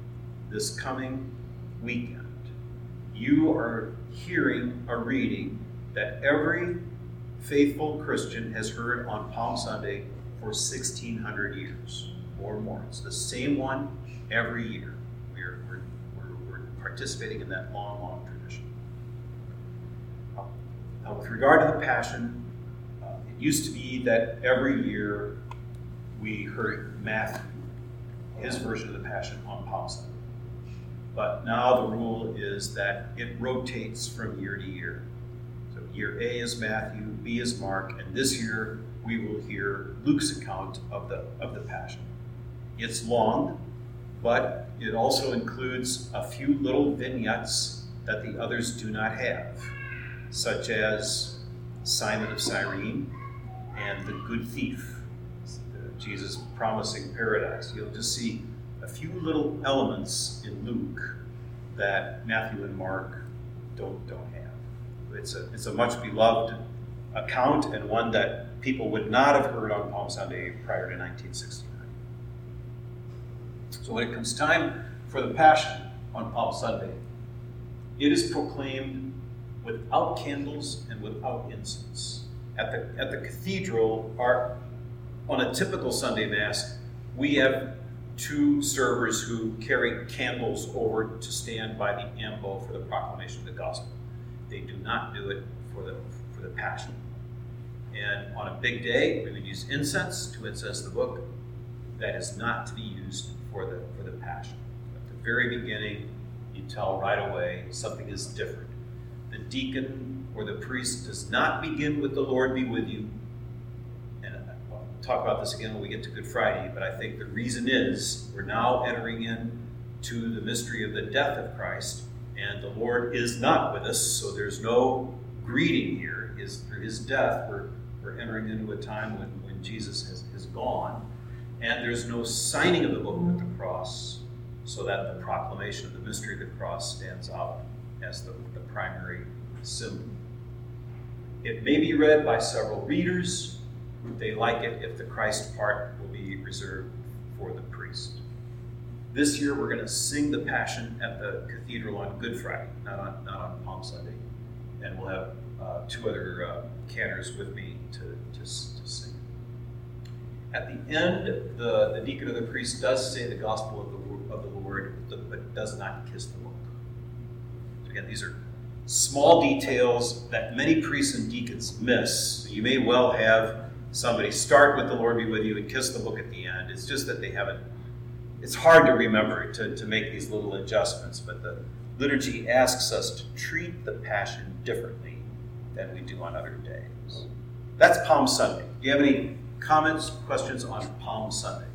this coming weekend, you are hearing a reading that every faithful Christian has heard on Palm Sunday for sixteen hundred years or more. It's the same one every year. We're, we're, we're, we're participating in that long, long tradition. Now, with regard to the Passion, uh, it used to be that every year we heard Matthew, his version of the Passion, on Palm Sunday. But now the rule is that it rotates from year to year. So year A is Matthew, B is Mark, and this year we will hear Luke's account of the of the Passion. It's long, but it also includes a few little vignettes that the others do not have, such as Simon of Cyrene and the Good Thief, Jesus promising paradise. You'll just see a few little elements in Luke that Matthew and Mark don't don't have. It's a it's a much beloved account, and one that people would not have heard on Palm Sunday prior to nineteen sixty-nine. So when it comes time for the Passion on Palm Sunday, it is proclaimed without candles and without incense. At the at the cathedral, our, on a typical Sunday Mass, we have two servers who carry candles over to stand by the ambo for the proclamation of the gospel. They do not do it for the for the Passion. And on a big day, we would use incense to incense the book. That is not to be used for the for the Passion. At the very beginning, you tell right away something is different. The deacon or the priest does not begin with "The Lord be with you." Talk about this again when we get to Good Friday, but I think the reason is we're now entering in to the mystery of the death of Christ, and the Lord is not with us, so there's no greeting here. His, through his death, we're, we're entering into a time when, when Jesus has, has gone, and there's no signing of the book with the cross, so that the proclamation of the mystery of the cross stands out as the, the primary symbol. It may be read by several readers. They like it if the Christ part will be reserved for the priest. This year we're going to sing the Passion at the cathedral on Good Friday, not on, not on Palm Sunday. And we'll have uh, two other uh, cantors with me to, to, to sing. At the end, the, the deacon or the priest does say the gospel of the, of the Lord, but does not kiss the book. So again, these are small details that many priests and deacons miss. You may well have somebody start with "The Lord be with you" and kiss the book at the end. It's just that they haven't, it's hard to remember to, to make these little adjustments, but the liturgy asks us to treat the Passion differently than we do on other days. That's Palm Sunday. Do you have any comments, questions on Palm Sunday?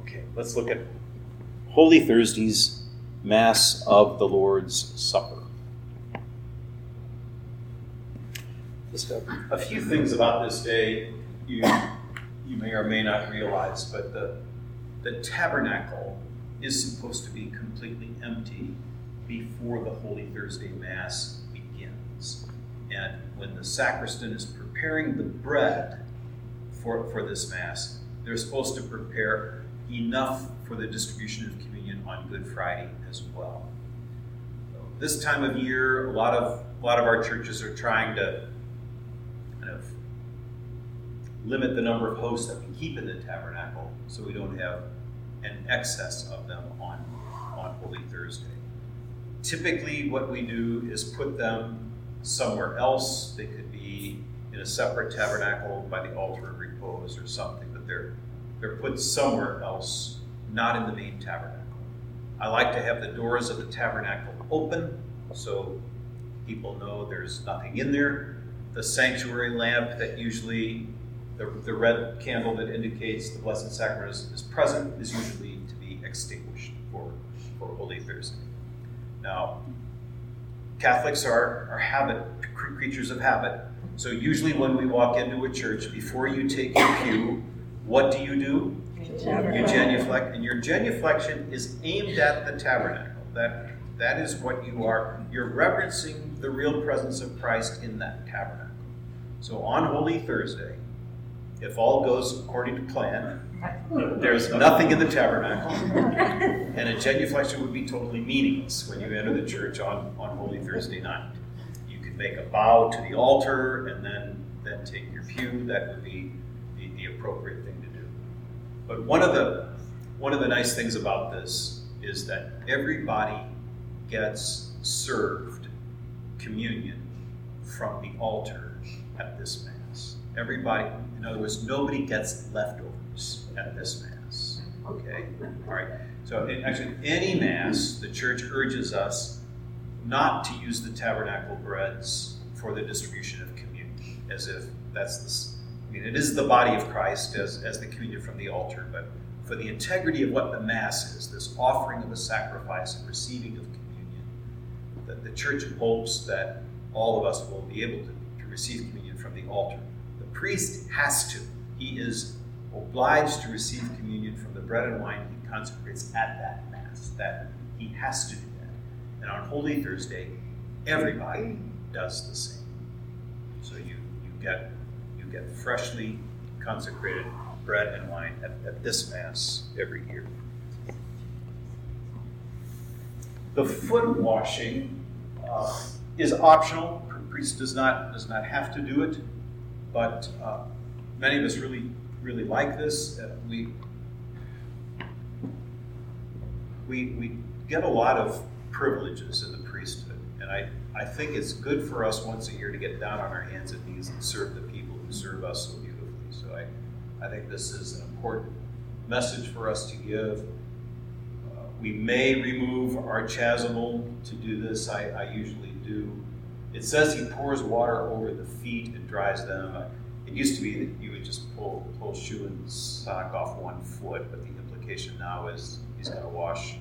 Okay, let's look at Holy Thursday's Mass of the Lord's Supper. Just a, a few things about this day you you may or may not realize, but the the tabernacle is supposed to be completely empty before the Holy Thursday Mass begins. And when the sacristan is preparing the bread for, for this Mass, they're supposed to prepare enough for the distribution of communion on Good Friday as well. So this time of year, a lot of a lot of our churches are trying to kind of limit the number of hosts that we keep in the tabernacle, so we don't have an excess of them on on Holy Thursday. Typically, what we do is put them somewhere else. They could be in a separate tabernacle by the altar of repose or something, but they're they're put somewhere else, not in the main tabernacle. I like to have the doors of the tabernacle open so people know there's nothing in there. The sanctuary lamp that usually the, the red candle that indicates the Blessed Sacrament is, is present is usually to be extinguished for, for Holy Thursday. Now, Catholics are, are habit, creatures of habit. So usually when we walk into a church, before you take your pew, what do you do? You genuflect, and your genuflection is aimed at the tabernacle. That that is what you are. You're reverencing the real presence of Christ in that tabernacle. So on Holy Thursday, if all goes according to plan, there's nothing in the tabernacle, and a genuflection would be totally meaningless when you enter the church on, on Holy Thursday night. You could make a bow to the altar and then, then take your pew. That would be the, the appropriate thing to do. But one of the one of the nice things about this is that everybody gets served communion from the altar at this Mass. Everybody, in other words, nobody gets leftovers at this Mass. Okay? All right. So in, actually, any Mass, the Church urges us not to use the tabernacle breads for the distribution of communion, as if that's the... I mean, it is the body of Christ as, as the communion from the altar, but for the integrity of what the Mass is, this offering of a sacrifice and receiving of communion, that the Church hopes that all of us will be able to, to receive communion from the altar. The priest has to. He is obliged to receive communion from the bread and wine he consecrates at that Mass. That he has to do that. And on Holy Thursday, everybody does the same. So you, you get... get freshly consecrated bread and wine at, at this Mass every year. The foot washing uh, is optional. The priest does not does not have to do it, but uh, many of us really really like this. Uh, we we we get a lot of privileges in the priesthood, and I, I think it's good for us once a year to get down on our hands and knees and serve the people serve us so beautifully. So I, I think this is an important message for us to give. Uh, we may remove our chasuble to do this. I, I usually do. It says he pours water over the feet and dries them. I, it used to be that you would just pull, pull shoe and sock off one foot, but the implication now is he's going to wash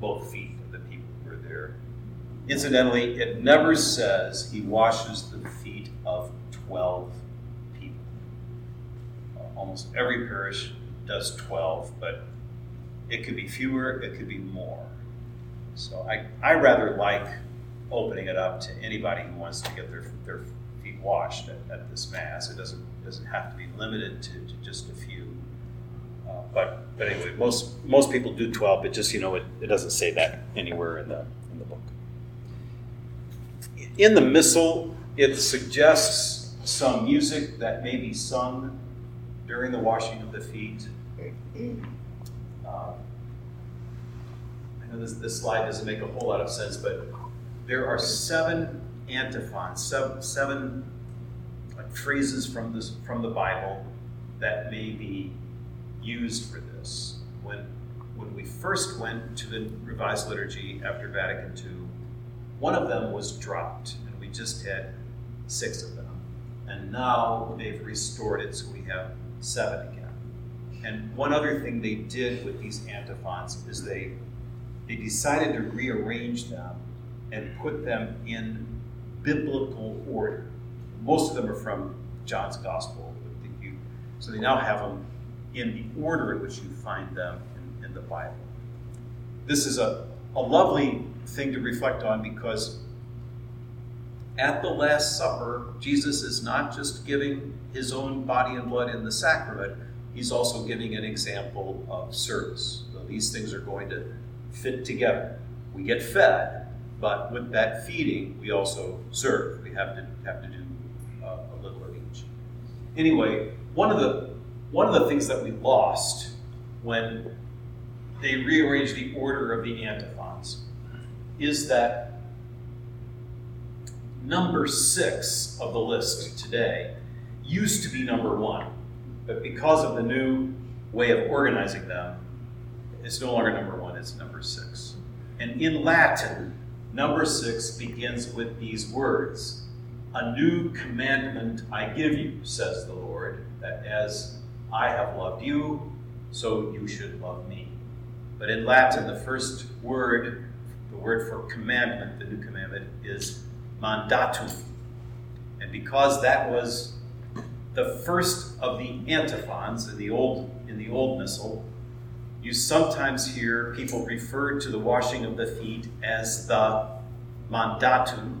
both feet of the people who are there. Incidentally, it never says he washes the feet of twelve. Almost every parish does twelve, but it could be fewer, it could be more. So I, I rather like opening it up to anybody who wants to get their their feet washed at, at this Mass. It doesn't doesn't have to be limited to, to just a few. Uh, but but anyway, most most people do twelve, but just you know it, it doesn't say that anywhere in the in the book. In the Missal, it suggests some music that may be sung during the washing of the feet. Uh, I know this, this slide doesn't make a whole lot of sense, but there are seven antiphons, seven, seven like phrases from this from the Bible that may be used for this. When when we first went to the Revised Liturgy after Vatican Two, one of them was dropped, and we just had six of them. And now they've restored it, so we have seven again. And one other thing they did with these antiphons is they they decided to rearrange them and put them in biblical order. Most of them are from John's Gospel, so they now have them in the order in which you find them in, in the Bible. This is a, a lovely thing to reflect on, because at the Last Supper, Jesus is not just giving his own body and blood in the sacrament, he's also giving an example of service. So these things are going to fit together. We get fed, but with that feeding, we also serve. We have to have to do uh, a little of each. Anyway, one of the one of the things that we lost when they rearranged the order of the antiphons is that number six of the list today used to be number one, but because of the new way of organizing them, it's no longer number one, it's number six. And in Latin, number six begins with these words, A new commandment I give you, says the Lord, that as I have loved you, so you should love me. But in Latin, the first word, the word for commandment, the new commandment, is mandatum. And because that was the first of the antiphons in the old in the old missal, you sometimes hear people refer to the washing of the feet as the mandatum.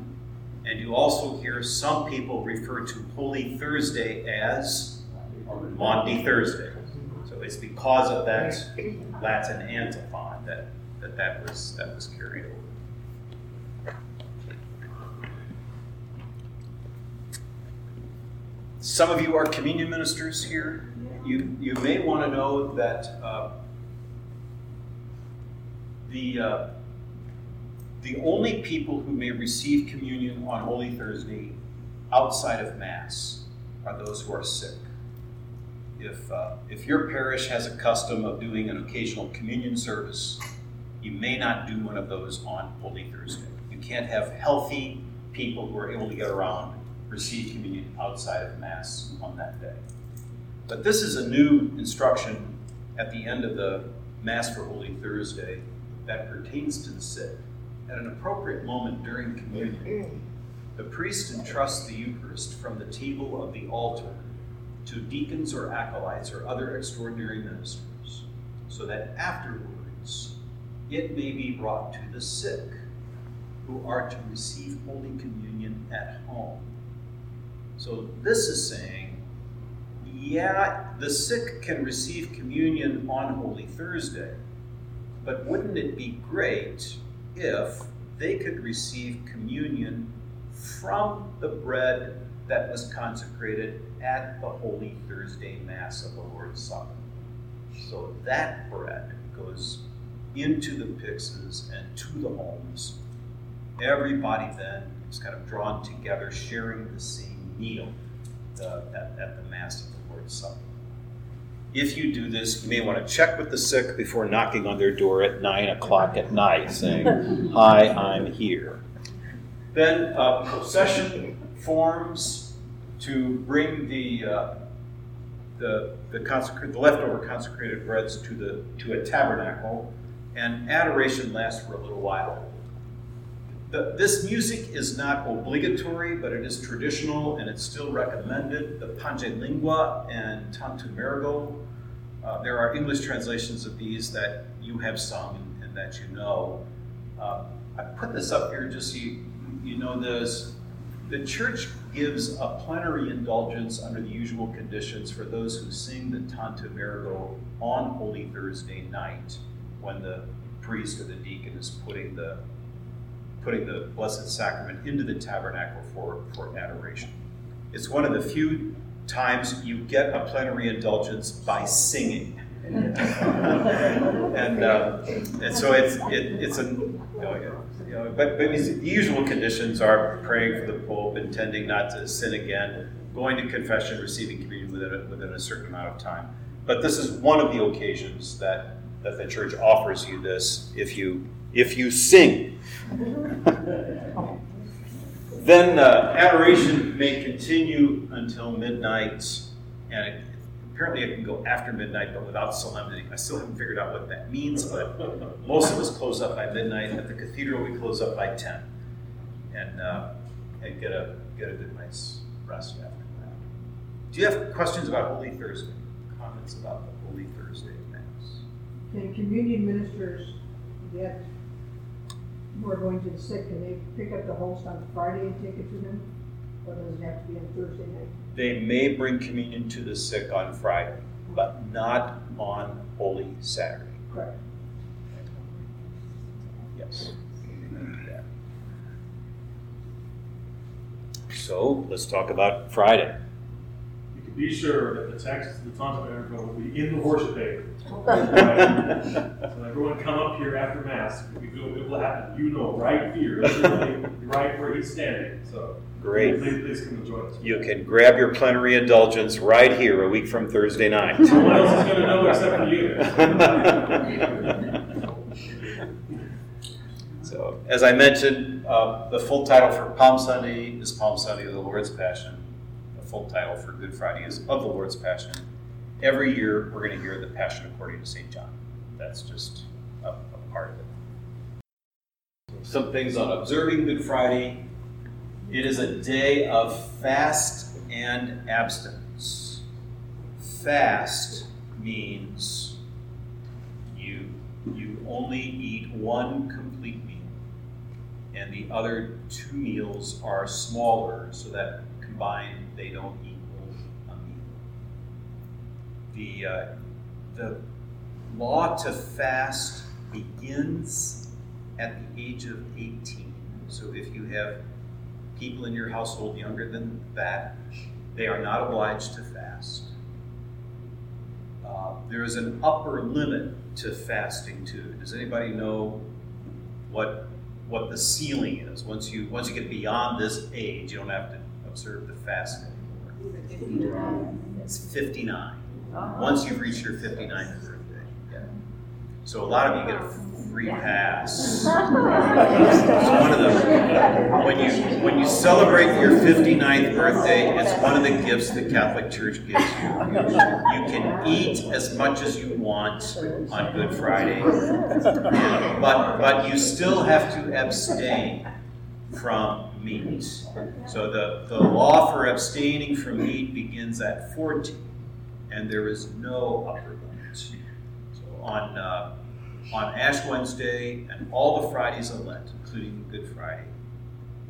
And you also hear some people refer to Holy Thursday as Maundy Thursday. So it's because of that Latin antiphon that that, that was that was carried over. Some of you are communion ministers here. You you may want to know that uh, the. Uh, The only people who may receive communion on Holy Thursday outside of Mass are those who are sick. If uh, if your parish has a custom of doing an occasional communion service, you may not do one of those on Holy Thursday. You can't have healthy people who are able to get around receive communion outside of Mass on that day. But this is a new instruction at the end of the Mass for Holy Thursday that pertains to the sick. At an appropriate moment during communion, the priest entrusts the Eucharist from the table of the altar to deacons or acolytes or other extraordinary ministers, so that afterwards it may be brought to the sick who are to receive Holy Communion at home. So this is saying, yeah, the sick can receive communion on Holy Thursday, but wouldn't it be great if they could receive communion from the bread that was consecrated at the Holy Thursday Mass of the Lord's Supper? So that bread goes into the pyxes and to the homes. Everybody then is kind of drawn together, sharing the same meal the, at, at the Mass of the Lord's Supper. If you do this, you may want to check with the sick before knocking on their door at nine o'clock at night, saying, hi, I'm here. Then a procession forms to bring the uh, the, the, consecra- the leftover consecrated breads to the to a tabernacle, and adoration lasts for a little while. The, this music is not obligatory, but it is traditional and it's still recommended. The Pange Lingua and Tantum Ergo. Uh, there are English translations of these that you have sung and that you know. Uh, I put this up here just so you, you know this. The Church gives a plenary indulgence under the usual conditions for those who sing the Tantum Ergo on Holy Thursday night when the priest or the deacon is putting the putting the Blessed Sacrament into the tabernacle for, for adoration. It's one of the few times you get a plenary indulgence by singing. and, uh, and so it's, it, it's a, you know, you know, but, but the usual conditions are praying for the Pope, intending not to sin again, going to confession, receiving communion within a, within a certain amount of time. But this is one of the occasions that, that the Church offers you this if you If you sing. Then uh, adoration may continue until midnight, and it, apparently it can go after midnight, but without solemnity. I still haven't figured out what that means, but most of us close up by midnight. At the cathedral, we close up by ten, and uh, and get a get a good night's rest after that. Do you have questions about Holy Thursday? Comments about the Holy Thursday Mass? Can communion ministers get who are going to the sick, and they pick up the host on Friday and take it to them? Or does it have to be on Thursday night? They may bring communion to the sick on Friday, but not on Holy Saturday. Correct. Yes. So let's talk about Friday. You can be sure that the text of the Tantum Ergo will be in the worship paper. So everyone come up here after Mass. We go, it will happen. You know, right here, right where he's standing. So great. Please, please come and join us. You can grab your plenary indulgence right here a week from Thursday night. No one else is going to know except for you. So, as I mentioned, Um, the full title for Palm Sunday is Palm Sunday of the Lord's Passion. The full title for Good Friday is Of the Lord's Passion. Every year we're going to hear the Passion according to Saint John. That's just a, a part of it. Some things on observing Good Friday. It is a day of fast and abstinence. Fast means you you only eat one complete meal, and the other two meals are smaller, so that combined they don't equal a meal. The uh, the law to fast begins at the age of eighteen. So if you have people in your household younger than that, they are not obliged to fast. Uh, there is an upper limit to fasting too. Does anybody know what what the ceiling is? Once you once you get beyond this age, you don't have to observe the fast anymore. fifty-nine. It's fifty-nine. Uh-huh. Once you've reached your fifty-ninth birthday, yeah. So a lot of you get a free pass. It's one of the, when you when you celebrate your fifty-ninth birthday, it's one of the gifts the Catholic Church gives you. You can eat as much as you want on Good Friday, but but you still have to abstain from meat. So the, the law for abstaining from meat begins at forty, and there is no upper limit. So on uh, On Ash Wednesday and all the Fridays of Lent, including Good Friday,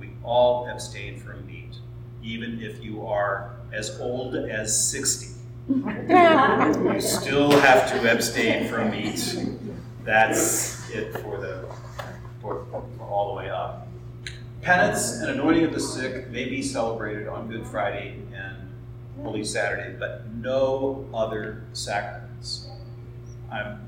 we all abstain from meat, even if you are as old as sixty. You still have to abstain from meat. That's it for the for, for all the way up. Penance and anointing of the sick may be celebrated on Good Friday and Holy Saturday, but no other sacraments. I'm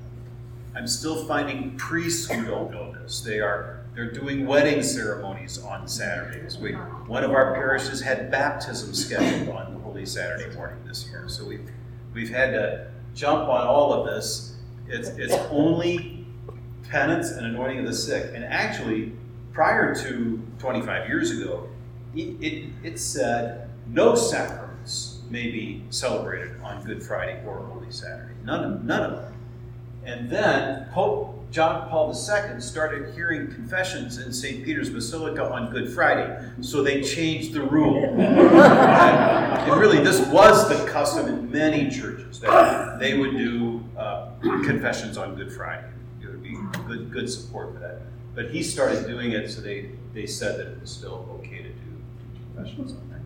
I'm still finding priests who don't know this. They are they're doing wedding ceremonies on Saturdays. We one of our parishes had baptism scheduled on Holy Saturday morning this year. So we've we've had to jump on all of this. It's it's only penance and anointing of the sick. And actually, prior to twenty-five years ago, it it, it said no sacraments may be celebrated on Good Friday or Holy Saturday. None of none of them. And then Pope John Paul the Second started hearing confessions in Saint Peter's Basilica on Good Friday, so they changed the rule. and, and really, this was the custom in many churches, that they would do uh, confessions on Good Friday. It would be good, good support for that. But he started doing it, so they, they said that it was still okay to do confessions on that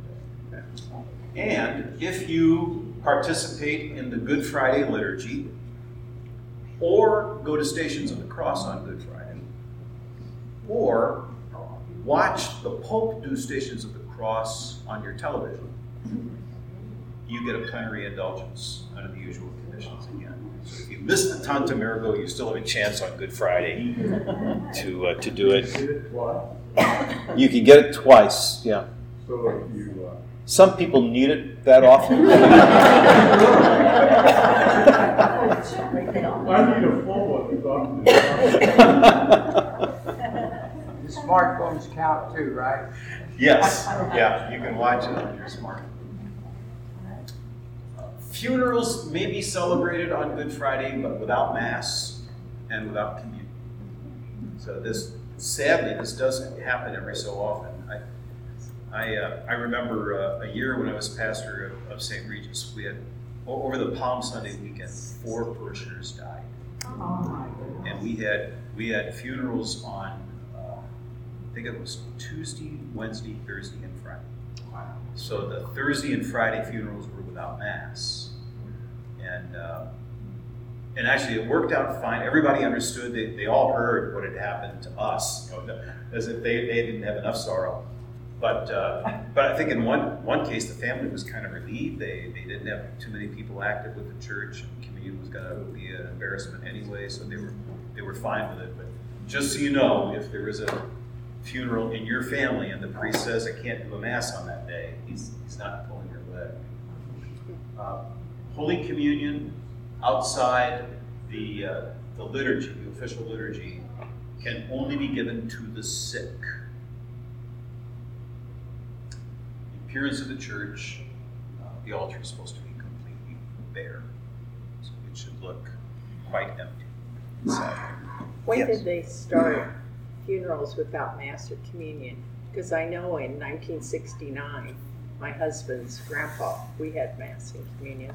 day. And if you participate in the Good Friday liturgy, or go to Stations of the Cross on Good Friday, or watch the Pope do Stations of the Cross on your television, you get a plenary indulgence under the usual conditions again. So if you miss the Tanta Miracle, you still have a chance on Good Friday to uh, to do it. You can get it twice, yeah. So you, uh... Some people need it that often. I need a full one. The smartphones count too, right? Yes. Yeah, you can watch it on your smartphone. Funerals may be celebrated on Good Friday, but without Mass and without communion. So this, sadly, this doesn't happen every so often. I I, uh, I remember uh, a year when I was pastor of, of Saint Regis, we had over the Palm Sunday weekend, four parishioners died, oh and we had we had funerals on uh, I think it was Tuesday, Wednesday, Thursday, and Friday. Wow! So the Thursday and Friday funerals were without Mass, and uh, and actually it worked out fine. Everybody understood. They they all heard what had happened to us, you know, as if they they didn't have enough sorrow. But uh, but I think in one one case the family was kind of relieved. They they didn't have too many people active with the church, and communion was going to be an embarrassment anyway, so they were they were fine with it. But just so you know, if there is a funeral in your family and the priest says I can't do a Mass on that day, he's he's not pulling your leg. Uh, Holy Communion outside the uh, the liturgy, the official liturgy, can only be given to the sick. appearance of the church, uh, the altar is supposed to be completely bare. So it should look quite empty inside. When yes. did they start funerals without Mass or Communion? Because I know in nineteen sixty-nine, my husband's grandpa, we had Mass and Communion.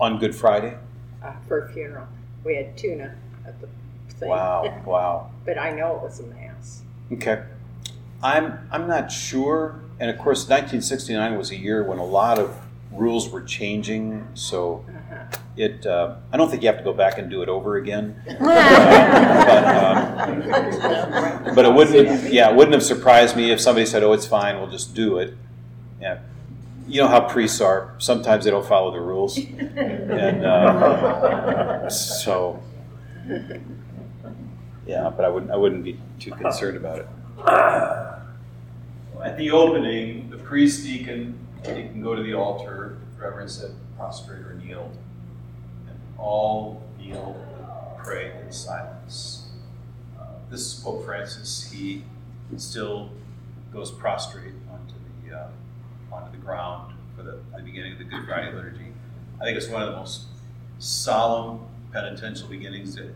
On Good Friday? Uh, for a funeral. We had tuna at the thing. Wow, wow. But I know it was a Mass. Okay. I'm I'm not sure. And of course, nineteen sixty-nine was a year when a lot of rules were changing. So uh-huh. it uh, I don't think you have to go back and do it over again. uh, but, um, but it wouldn't have, yeah, it wouldn't have surprised me if somebody said, oh, it's fine, we'll just do it. Yeah. You know how priests are. Sometimes they don't follow the rules. And uh, so, yeah, but I wouldn't, I wouldn't be too concerned about it. At the opening, the priest deacon, deacon go to the altar. The reverend said, prostrate or kneel. And all kneel and pray in silence. Uh, this is Pope Francis. He still goes prostrate onto the uh, onto the ground for the, the beginning of the Good Friday liturgy. I think it's one of the most solemn penitential beginnings that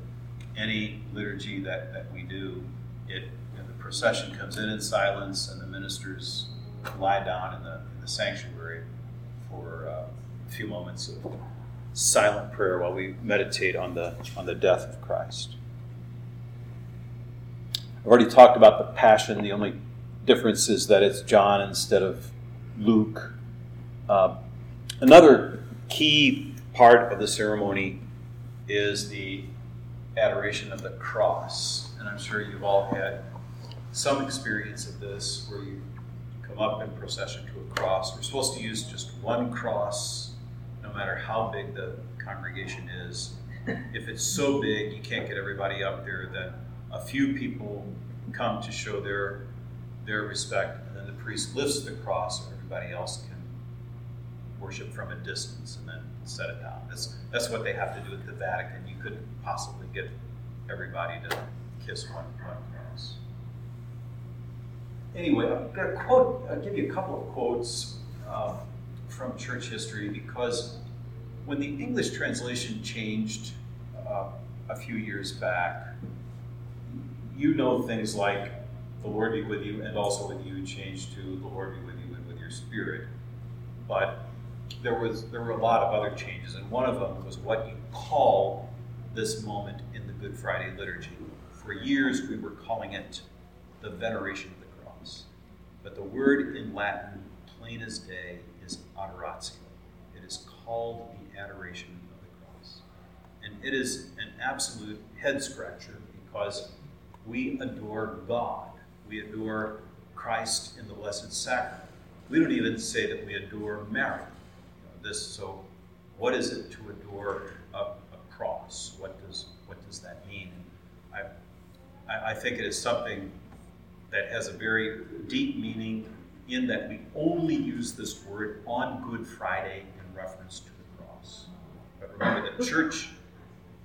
any liturgy that, that we do. It you know, the procession comes in in silence, and the ministers lie down in the, in the sanctuary for uh, a few moments of silent prayer while we meditate on the on the death of Christ. I've already talked about the Passion. The only difference is that it's John instead of Luke. Uh, another key part of the ceremony is the adoration of the cross. And I'm sure you've all had some experience of this where you come up in procession to a cross. We're supposed to use just one cross, no matter how big the congregation is. If it's so big you can't get everybody up there, then a few people come to show their their respect, and then the priest lifts the cross and everybody else can worship from a distance and then set it down. That's that's what they have to do at the Vatican. You couldn't possibly get everybody to kiss one, one cross. Anyway, I'm going to quote, I'll give you a couple of quotes uh, from church history, because when the English translation changed uh, a few years back, you know things like the Lord be with you and also with you changed to the Lord be with you and with your spirit. But there was there were a lot of other changes, and one of them was what you call this moment in the Good Friday liturgy. For years we were calling it the veneration of the cross, but the word in Latin, plain as day, is adoratio. It is called the adoration of the cross. And it is an absolute head scratcher, because we adore God. We adore Christ in the Blessed Sacrament. We don't even say that we adore Mary. You know, this, so what is it to adore a, a cross? What does what does that mean? And I, I think it is something that has a very deep meaning, in that we only use this word on Good Friday in reference to the cross. But remember, the church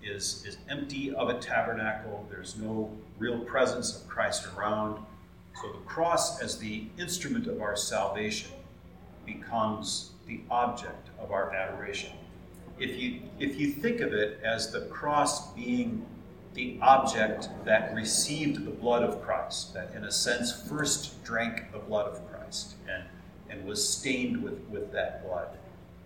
is, is empty of a tabernacle. There's no real presence of Christ around. So the cross, as the instrument of our salvation, becomes the object of our adoration. If you if you think of it as the cross being the object that received the blood of Christ, that in a sense first drank the blood of Christ and, and was stained with, with that blood,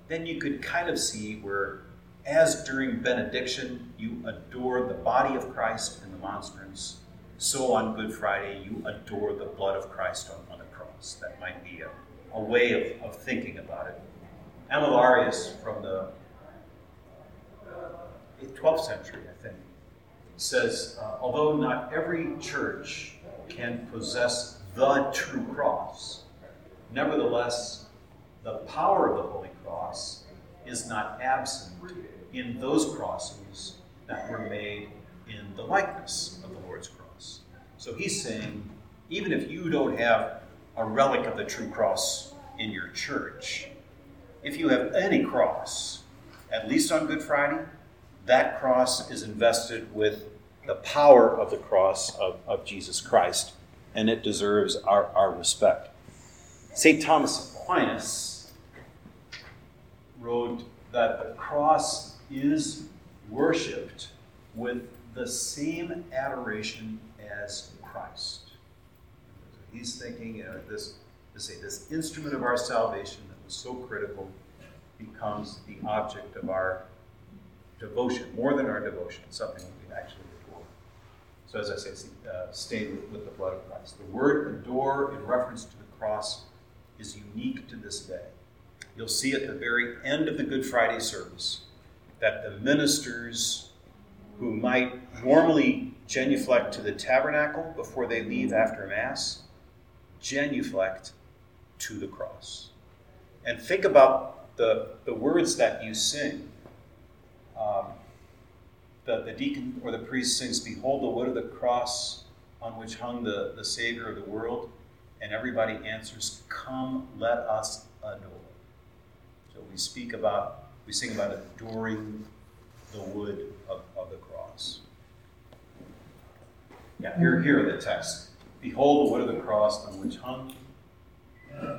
then you could kind of see where, as during benediction you adore the body of Christ in the monstrance, so on Good Friday, you adore the blood of Christ on, on the cross. That might be a, a way of, of thinking about it. Amalarius from the twelfth century, I think, says, uh, although not every church can possess the true cross, nevertheless, the power of the Holy Cross is not absent in those crosses that were made in the likeness of the Lord's cross. So he's saying, even if you don't have a relic of the true cross in your church, if you have any cross, at least on Good Friday, that cross is invested with the power of the cross of, of Jesus Christ, and it deserves our, our respect. Saint Thomas Aquinas wrote that the cross is worshipped with the same adoration as Christ. So he's thinking, you know, this, to say, this instrument of our salvation that was so critical becomes the object of our devotion, more than our devotion, something we actually adore. So as I say, uh, stay with, with the blood of Christ. The word adore in reference to the cross is unique to this day. You'll see at the very end of the Good Friday service that the ministers who might normally genuflect to the tabernacle before they leave after Mass, genuflect to the cross. And think about the, the words that you sing. Um, the, the deacon or the priest sings, "Behold the wood of the cross on which hung the, the Savior of the world." And everybody answers, "Come, let us adore." So we speak about, we sing about adoring the wood of, of the cross. Yeah, here, here are the text. "Behold the wood of the cross on which hung.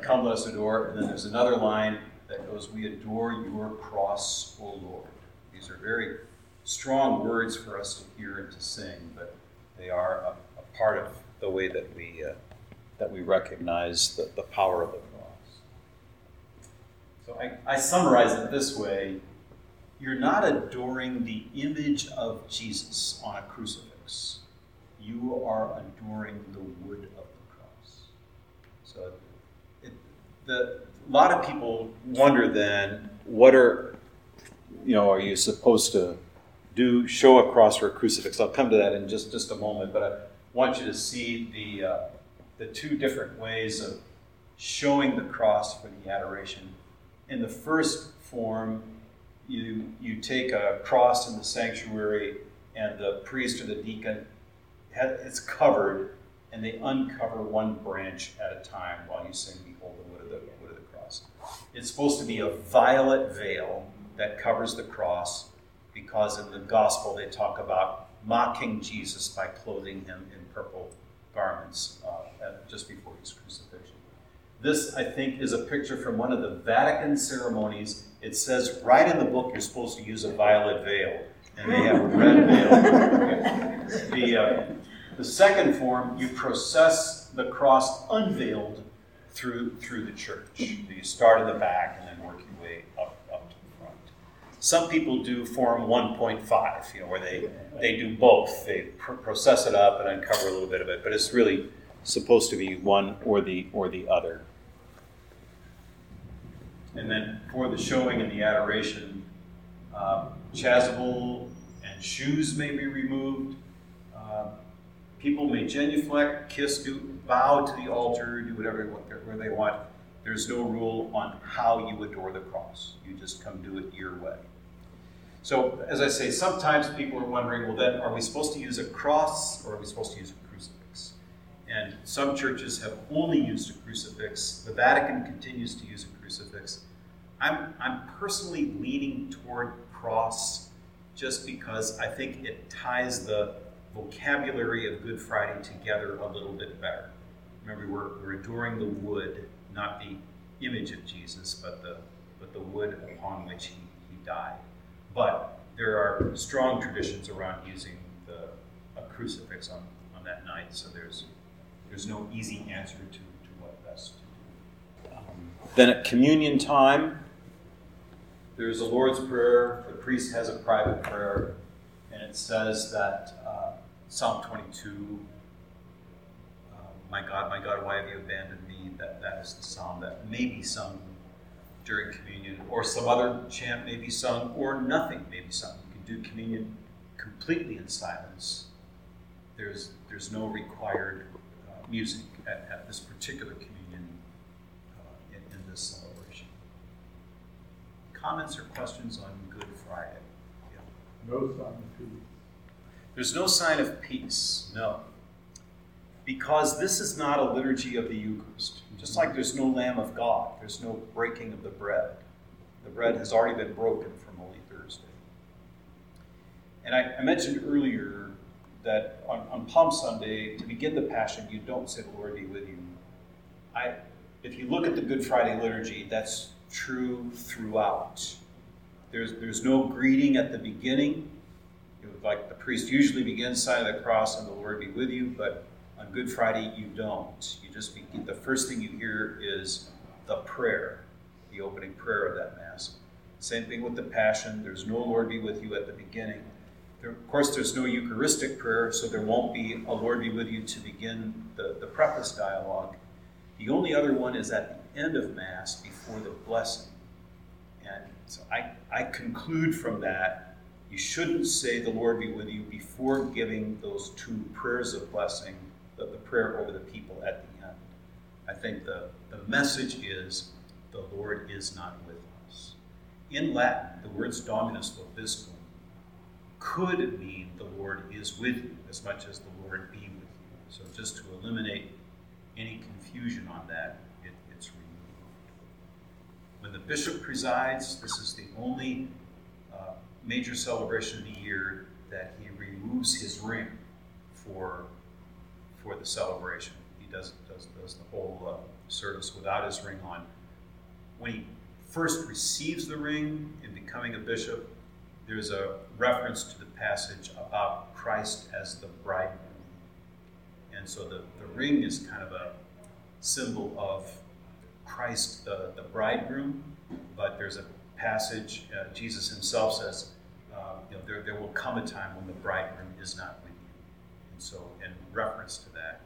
Come, let us adore." And then there's another line that goes, "We adore your cross, O Lord." These are very strong words for us to hear and to sing, but they are a, a part of the way that we uh, that we recognize the, the power of the cross. So I, I summarize it this way. You're not adoring the image of Jesus on a crucifix. You are adoring the wood of the cross. So it, the, a lot of people wonder then, what are, you know, are you supposed to do, show a cross or a crucifix? I'll come to that in just, just a moment, but I want you to see the uh, the two different ways of showing the cross for the adoration. In the first form, you you take a cross in the sanctuary, and the priest or the deacon, it's covered, and they uncover one branch at a time while you sing, "Behold the wood of the, wood of the cross." It's supposed to be a violet veil that covers the cross, because in the gospel they talk about mocking Jesus by clothing him in purple garments uh, at, just before his crucifixion. This, I think, is a picture from one of the Vatican ceremonies. It says right in the book you're supposed to use a violet veil, and they have a red veil. The, uh, the second form, you process the cross unveiled through through the church. So you start in the back and then work your way up, up to the front. Some people do form one point five, you know, where they, they do both. They pr- process it up and uncover a little bit of it, but it's really supposed to be one or the or the other. And then for the showing and the adoration, um, chasuble and shoes may be removed. Um, people may genuflect, kiss, do, bow to the altar, do whatever where they want. There's no rule on how you adore the cross. You just come do it your way. So as I say, sometimes people are wondering, well then, are we supposed to use a cross or are we supposed to use a crucifix? And some churches have only used a crucifix. The Vatican continues to use a crucifix. I'm, I'm personally leaning toward cross just because I think it ties the vocabulary of Good Friday together a little bit better. Remember, we're, we're adoring the wood, not the image of Jesus, but the, but the wood upon which he, he died. But there are strong traditions around using the, a crucifix on, on that night, so there's there's no easy answer to, to what best to do. Um, then at communion time, there's the Lord's Prayer. The priest has a private prayer, and it says that uh, Psalm twenty-two, uh, "My God, my God, why have you abandoned me?" That that is the psalm that may be sung during communion, or some other chant may be sung, or nothing may be sung. You can do communion completely in silence. There's there's no required uh, music at, at this particular communion uh, in, in this celebration. Comments or questions on Good Friday? Yeah. No sign of peace. There's no sign of peace, no. Because this is not a liturgy of the Eucharist. Just like there's no Lamb of God, there's no breaking of the bread. The bread has already been broken from Holy Thursday. And I, I mentioned earlier that on, on Palm Sunday, to begin the Passion, you don't say, "The Lord be with you." I if you look at the Good Friday liturgy, that's true throughout. There's there's no greeting at the beginning. It would, like the priest usually begins, sign of the cross, and the Lord be with you. But on Good Friday, you don't. You just begin, the first thing you hear is the prayer, the opening prayer of that Mass. Same thing with the Passion. There's no Lord be with you at the beginning. There, of course, there's no Eucharistic prayer, so there won't be a Lord be with you to begin the, the preface dialogue. The only other one is at the end of Mass before the blessing. And so I, I conclude from that, you shouldn't say the Lord be with you before giving those two prayers of blessing, the, the prayer over the people at the end. I think the, the message is the Lord is not with us. In Latin, the words Dominus vobiscum could mean the Lord is with you as much as the Lord be with you. So just to eliminate any confusion on that, it, it's removed. When the bishop presides, this is the only uh, major celebration of the year that he removes his ring for for the celebration. He does does, does the whole uh, service without his ring on. When he first receives the ring in becoming a bishop, there's a reference to the passage about Christ as the bridegroom. And so the, the ring is kind of a symbol of Christ, the, the bridegroom. But there's a passage, uh, Jesus himself says, uh, you know, there, there will come a time when the bridegroom is not with you. And so in reference to that,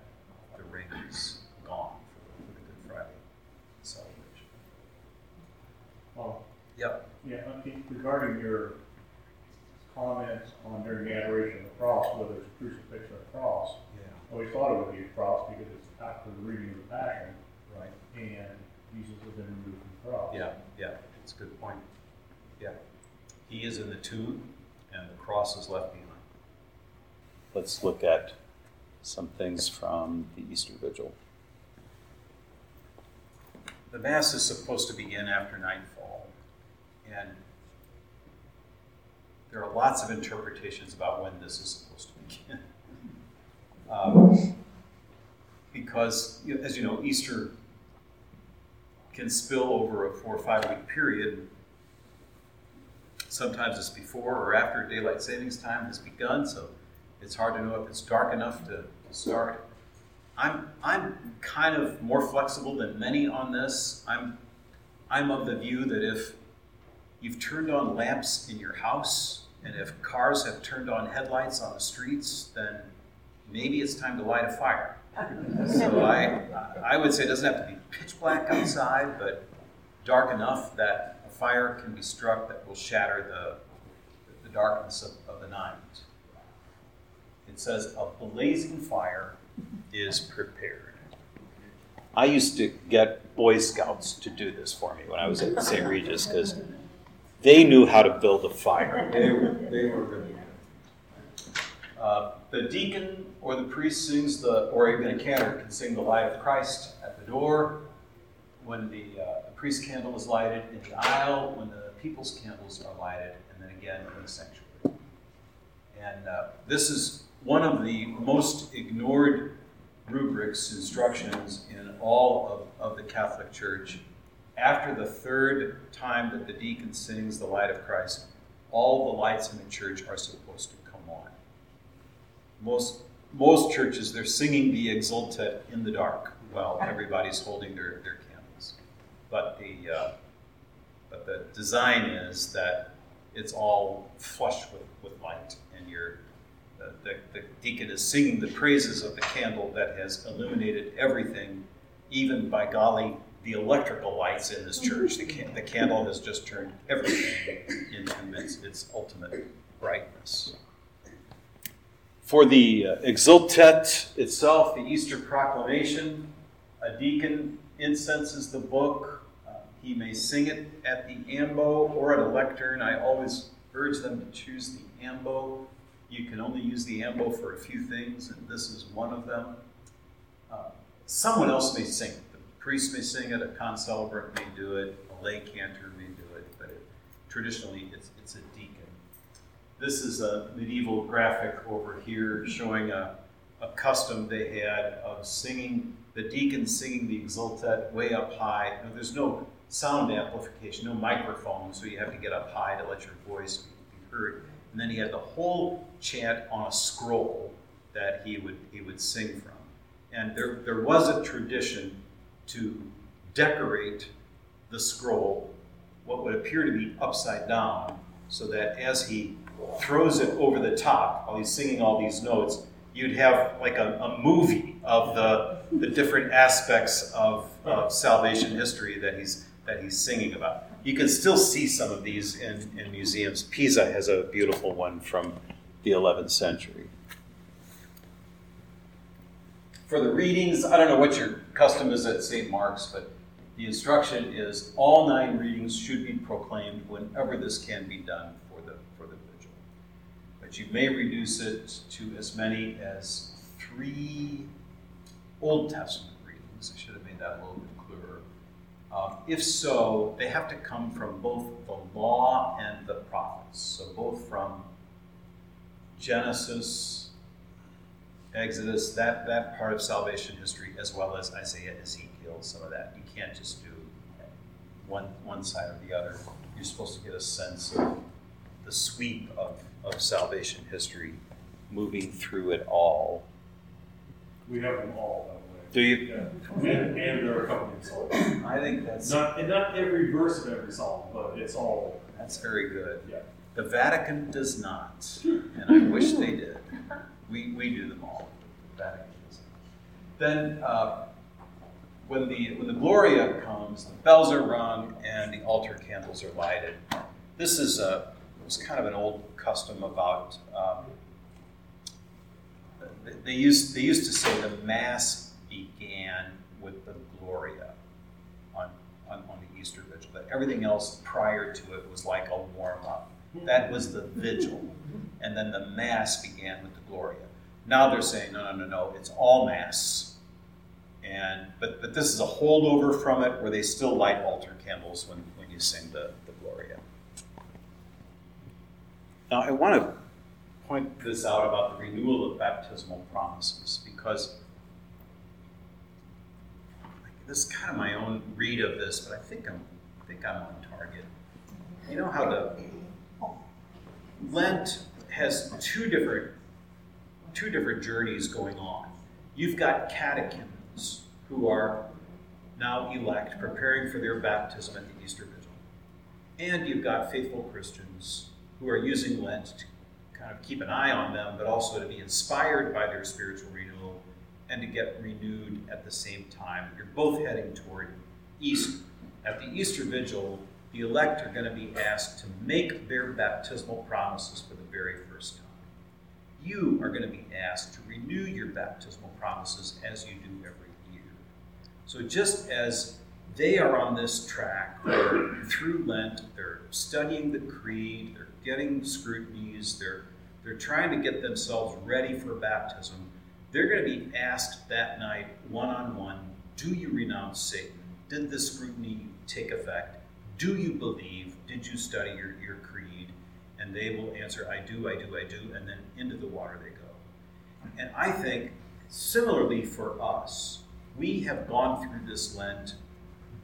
the ring is gone for the, for the Good Friday celebration. Well, yep. Yeah, regarding your comments on during the adoration of the cross, whether it's a crucifix or a cross, well, we thought it would be a cross because it's after the reading of the Passion, right? And Jesus has been removed from the cross. Yeah, yeah, it's a good point. Yeah, he is in the tomb, and the cross is left behind. Let's look at some things from the Easter Vigil. The Mass is supposed to begin after nightfall, and there are lots of interpretations about when this is supposed to begin. Um, because, as you know, Easter can spill over a four or five week period. Sometimes it's before or after daylight savings time has begun, so it's hard to know if it's dark enough to, to start. I'm I'm kind of more flexible than many on this. I'm I'm of the view that if you've turned on lamps in your house and if cars have turned on headlights on the streets, then maybe it's time to light a fire. So I I would say it doesn't have to be pitch black outside, but dark enough that a fire can be struck that will shatter the, the darkness of, of the night. It says a blazing fire is prepared. I used to get Boy Scouts to do this for me when I was at Saint Regis because they knew how to build a fire. They were, they were really good. Uh, The deacon or the priest sings the, or even a cantor can sing the Light of Christ at the door. When the, uh, the priest's candle is lighted in the aisle, when the people's candles are lighted, and then again in the sanctuary. And uh, this is one of the most ignored rubrics, instructions in all of, of the Catholic Church. After the third time that the deacon sings the Light of Christ, all the lights in the church are supposed to come on. Most most churches, they're singing the Exultet in the dark while everybody's holding their, their candles. But the uh, but the design is that it's all flush with, with light, and you're, the, the, the deacon is singing the praises of the candle that has illuminated everything, even, by golly, the electrical lights in this church. The, can, the candle has just turned everything into its, its ultimate brightness. For the uh, Exultet itself, the Easter proclamation, a deacon incenses the book. Uh, he may sing it at the ambo or at a lectern. I always urge them to choose the ambo. You can only use the ambo for a few things, and this is one of them. Uh, someone else may sing it. The priest may sing it, a concelebrant may do it, a lay cantor may do it, but it, traditionally it's, it's a deacon. This is a medieval graphic over here showing a, a custom they had of singing, the deacons singing the Exultet way up high. Now, there's no sound amplification, no microphone, so you have to get up high to let your voice be heard. And then he had the whole chant on a scroll that he would he would sing from. And there there was a tradition to decorate the scroll, what would appear to be upside down, so that as he throws it over the top while he's singing all these notes, you'd have like a, a movie of the the different aspects of, of salvation history that he's that he's singing about. You can still see some of these in, in museums. Pisa has a beautiful one from the eleventh century. For the readings, I don't know what your custom is at Saint Mark's, but the instruction is all nine readings should be proclaimed whenever this can be done for the for the vigil. But you may reduce it to as many as three Old Testament readings. I should have made that a little bit clearer. Um, if so, they have to come from both the law and the prophets. So both from Genesis, Exodus, that, that part of salvation history, as well as Isaiah, Ezekiel, some of that. You can't just do one one side or the other. You're supposed to get a sense of the sweep of, of salvation history, moving through it all. We have them all, though. Do you? Yeah. And, and there are a couple of psalms. I think that's not and not every verse of every psalm, but it's all. That's very good. Yeah. The Vatican does not, and I wish they did. We we do them all. The Vatican does not. Then uh, when the when the Gloria comes, the bells are rung and the altar candles are lighted. This is a it was kind of an old custom about. Um, they, they used they used to say the Mass began with the Gloria on, on, on the Easter Vigil, but everything else prior to it was like a warm-up. That was the vigil, and then the Mass began with the Gloria. Now they're saying, no, no, no, no, it's all Mass, and but but this is a holdover from it where they still light altar candles when, when you sing the, the Gloria. Now I want to point this out about the renewal of baptismal promises, because this is kind of my own read of this, but I think I'm, I think I'm on target. You know how the Lent has two different, two different journeys going on. You've got catechumens who are now elect, preparing for their baptism at the Easter Vigil, and you've got faithful Christians who are using Lent to kind of keep an eye on them, but also to be inspired by their spiritual renewal and to get renewed at the same time. You're both heading toward Easter. At the Easter Vigil, the elect are going to be asked to make their baptismal promises for the very first time. You are going to be asked to renew your baptismal promises as you do every year. So just as they are on this track, where through Lent, they're studying the creed, they're getting scrutinies, they're, they're trying to get themselves ready for baptism, they're going to be asked that night, one-on-one, do you renounce Satan? Did the scrutiny take effect? Do you believe? Did you study your, your creed? And they will answer, I do, I do, I do, and then into the water they go. And I think, similarly for us, we have gone through this Lent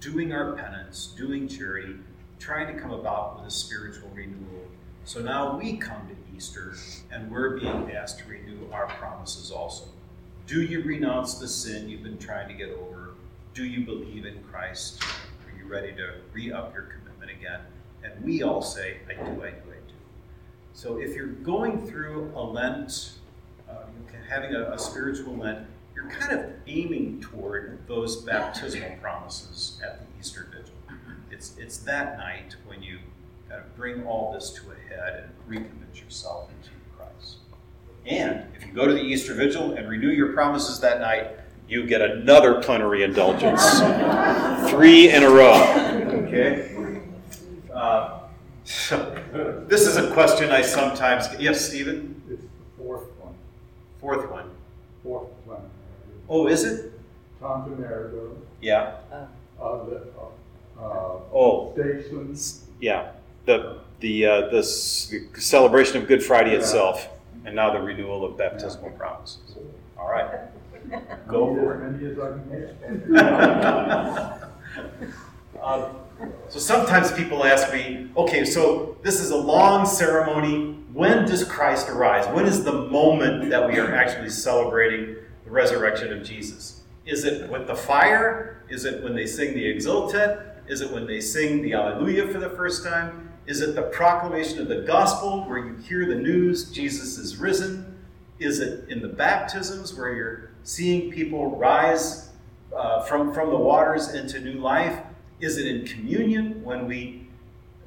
doing our penance, doing charity, trying to come about with a spiritual renewal. So now we come to Easter, and we're being asked to renew our promises also. Do you renounce the sin you've been trying to get over? Do you believe in Christ? Are you ready to re-up your commitment again? And we all say, I do, I do, I do. So if you're going through a Lent, uh, having a, a spiritual Lent, you're kind of aiming toward those baptismal promises at the Easter Vigil. It's, it's that night when you kind of bring all this to a head and recommit yourself to Christ. And if you go to the Easter Vigil and renew your promises that night, you get another plenary indulgence. Three in a row. Okay. Uh, so, this is a question I sometimes get. Yes, Stephen? It's the fourth one. Fourth one. Fourth one. Oh, is it? Concerto. Yeah. Of the uh, oh. Stations. Yeah. The the uh, the celebration of Good Friday itself, and now the renewal of baptismal promises. All right. Go for it. uh, so sometimes people ask me, okay, so this is a long ceremony. When does Christ arise? When is the moment that we are actually celebrating the resurrection of Jesus? Is it with the fire? Is it when they sing the Exultet? Is it when they sing the Alleluia for the first time? Is it the proclamation of the gospel where you hear the news, Jesus is risen? Is it in the baptisms where you're seeing people rise uh, from, from the waters into new life? Is it in communion when we,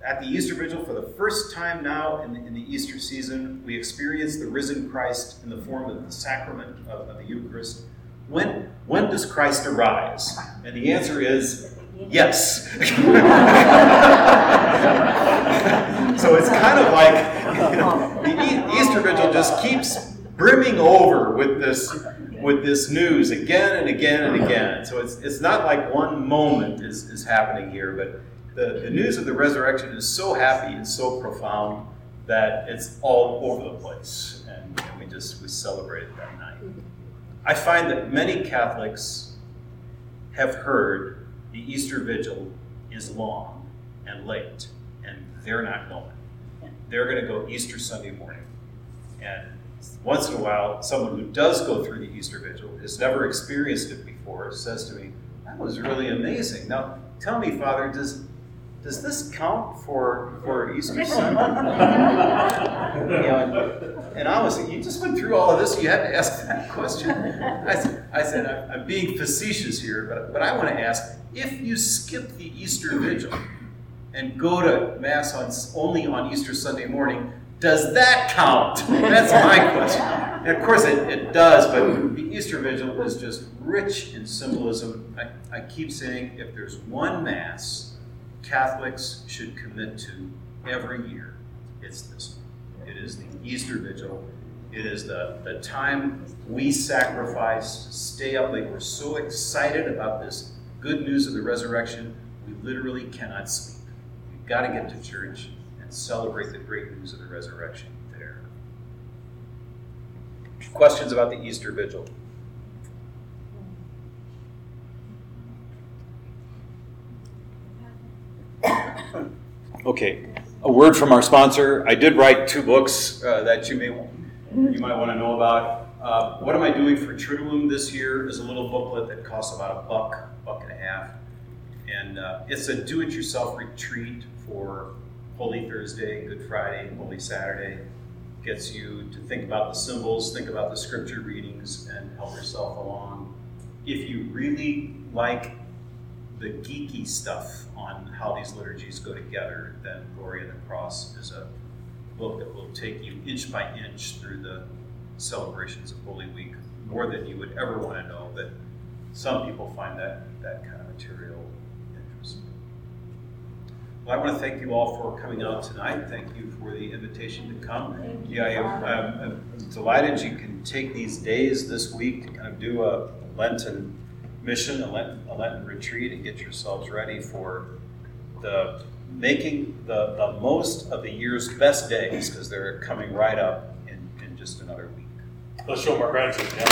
at the Easter Vigil for the first time now in the, in the Easter season, we experience the risen Christ in the form of the sacrament of, of the Eucharist? When, when does Christ arise? And the answer is yes. So it's kind of like, you know, the Easter Vigil just keeps brimming over with this with this news again and again and again. So it's it's not like one moment is, is happening here, but the, the news of the resurrection is so happy and so profound that it's all over the place. And, and we just we celebrate it that night. I find that many Catholics have heard the Easter Vigil is long and late, and they're not going. They're going to go Easter Sunday morning. And once in a while, someone who does go through the Easter Vigil, has never experienced it before, says to me, that was really amazing. Now, tell me, Father, does does this count for, for Easter Sunday? You know, and I was like, you just went through all of this, you had to ask that question? I said, I said I'm, I'm being facetious here, but, but I want to ask, if you skip the Easter Vigil and go to Mass on only on Easter Sunday morning, does that count? That's my question. And of course it, it does, but the Easter Vigil is just rich in symbolism. I, I keep saying if there's one Mass Catholics should commit to every year, it's this one. It is the Easter Vigil. It is the, the time we sacrifice to stay up late. We're so excited about this good news of the resurrection, we literally cannot sleep. We've got to get to church and celebrate the great news of the resurrection there. Questions about the Easter Vigil? Okay, a word from our sponsor. I did write two books uh, that you may you might want to know about. Uh, what am I doing for Triduum this year is a little booklet that costs about a buck, buck and a half. And uh, it's a do-it-yourself retreat for Holy Thursday, Good Friday, and Holy Saturday. Gets you to think about the symbols, think about the scripture readings, and help yourself along. If you really like the geeky stuff on how these liturgies go together, then Glory of the Cross is a book that will take you inch by inch through the celebrations of Holy Week, more than you would ever want to know, but some people find that, that kind of material interesting. Well, I want to thank you all for coming out tonight. Thank you for the invitation to come. Yeah, I am, I'm, I'm delighted you can take these days this week to kind of do a Lenten mission, a Lenten, a Lenten retreat, and get yourselves ready for the making the, the most of the year's best days, because they're coming right up in, in just another week. Let's show them our gratitude. Yeah.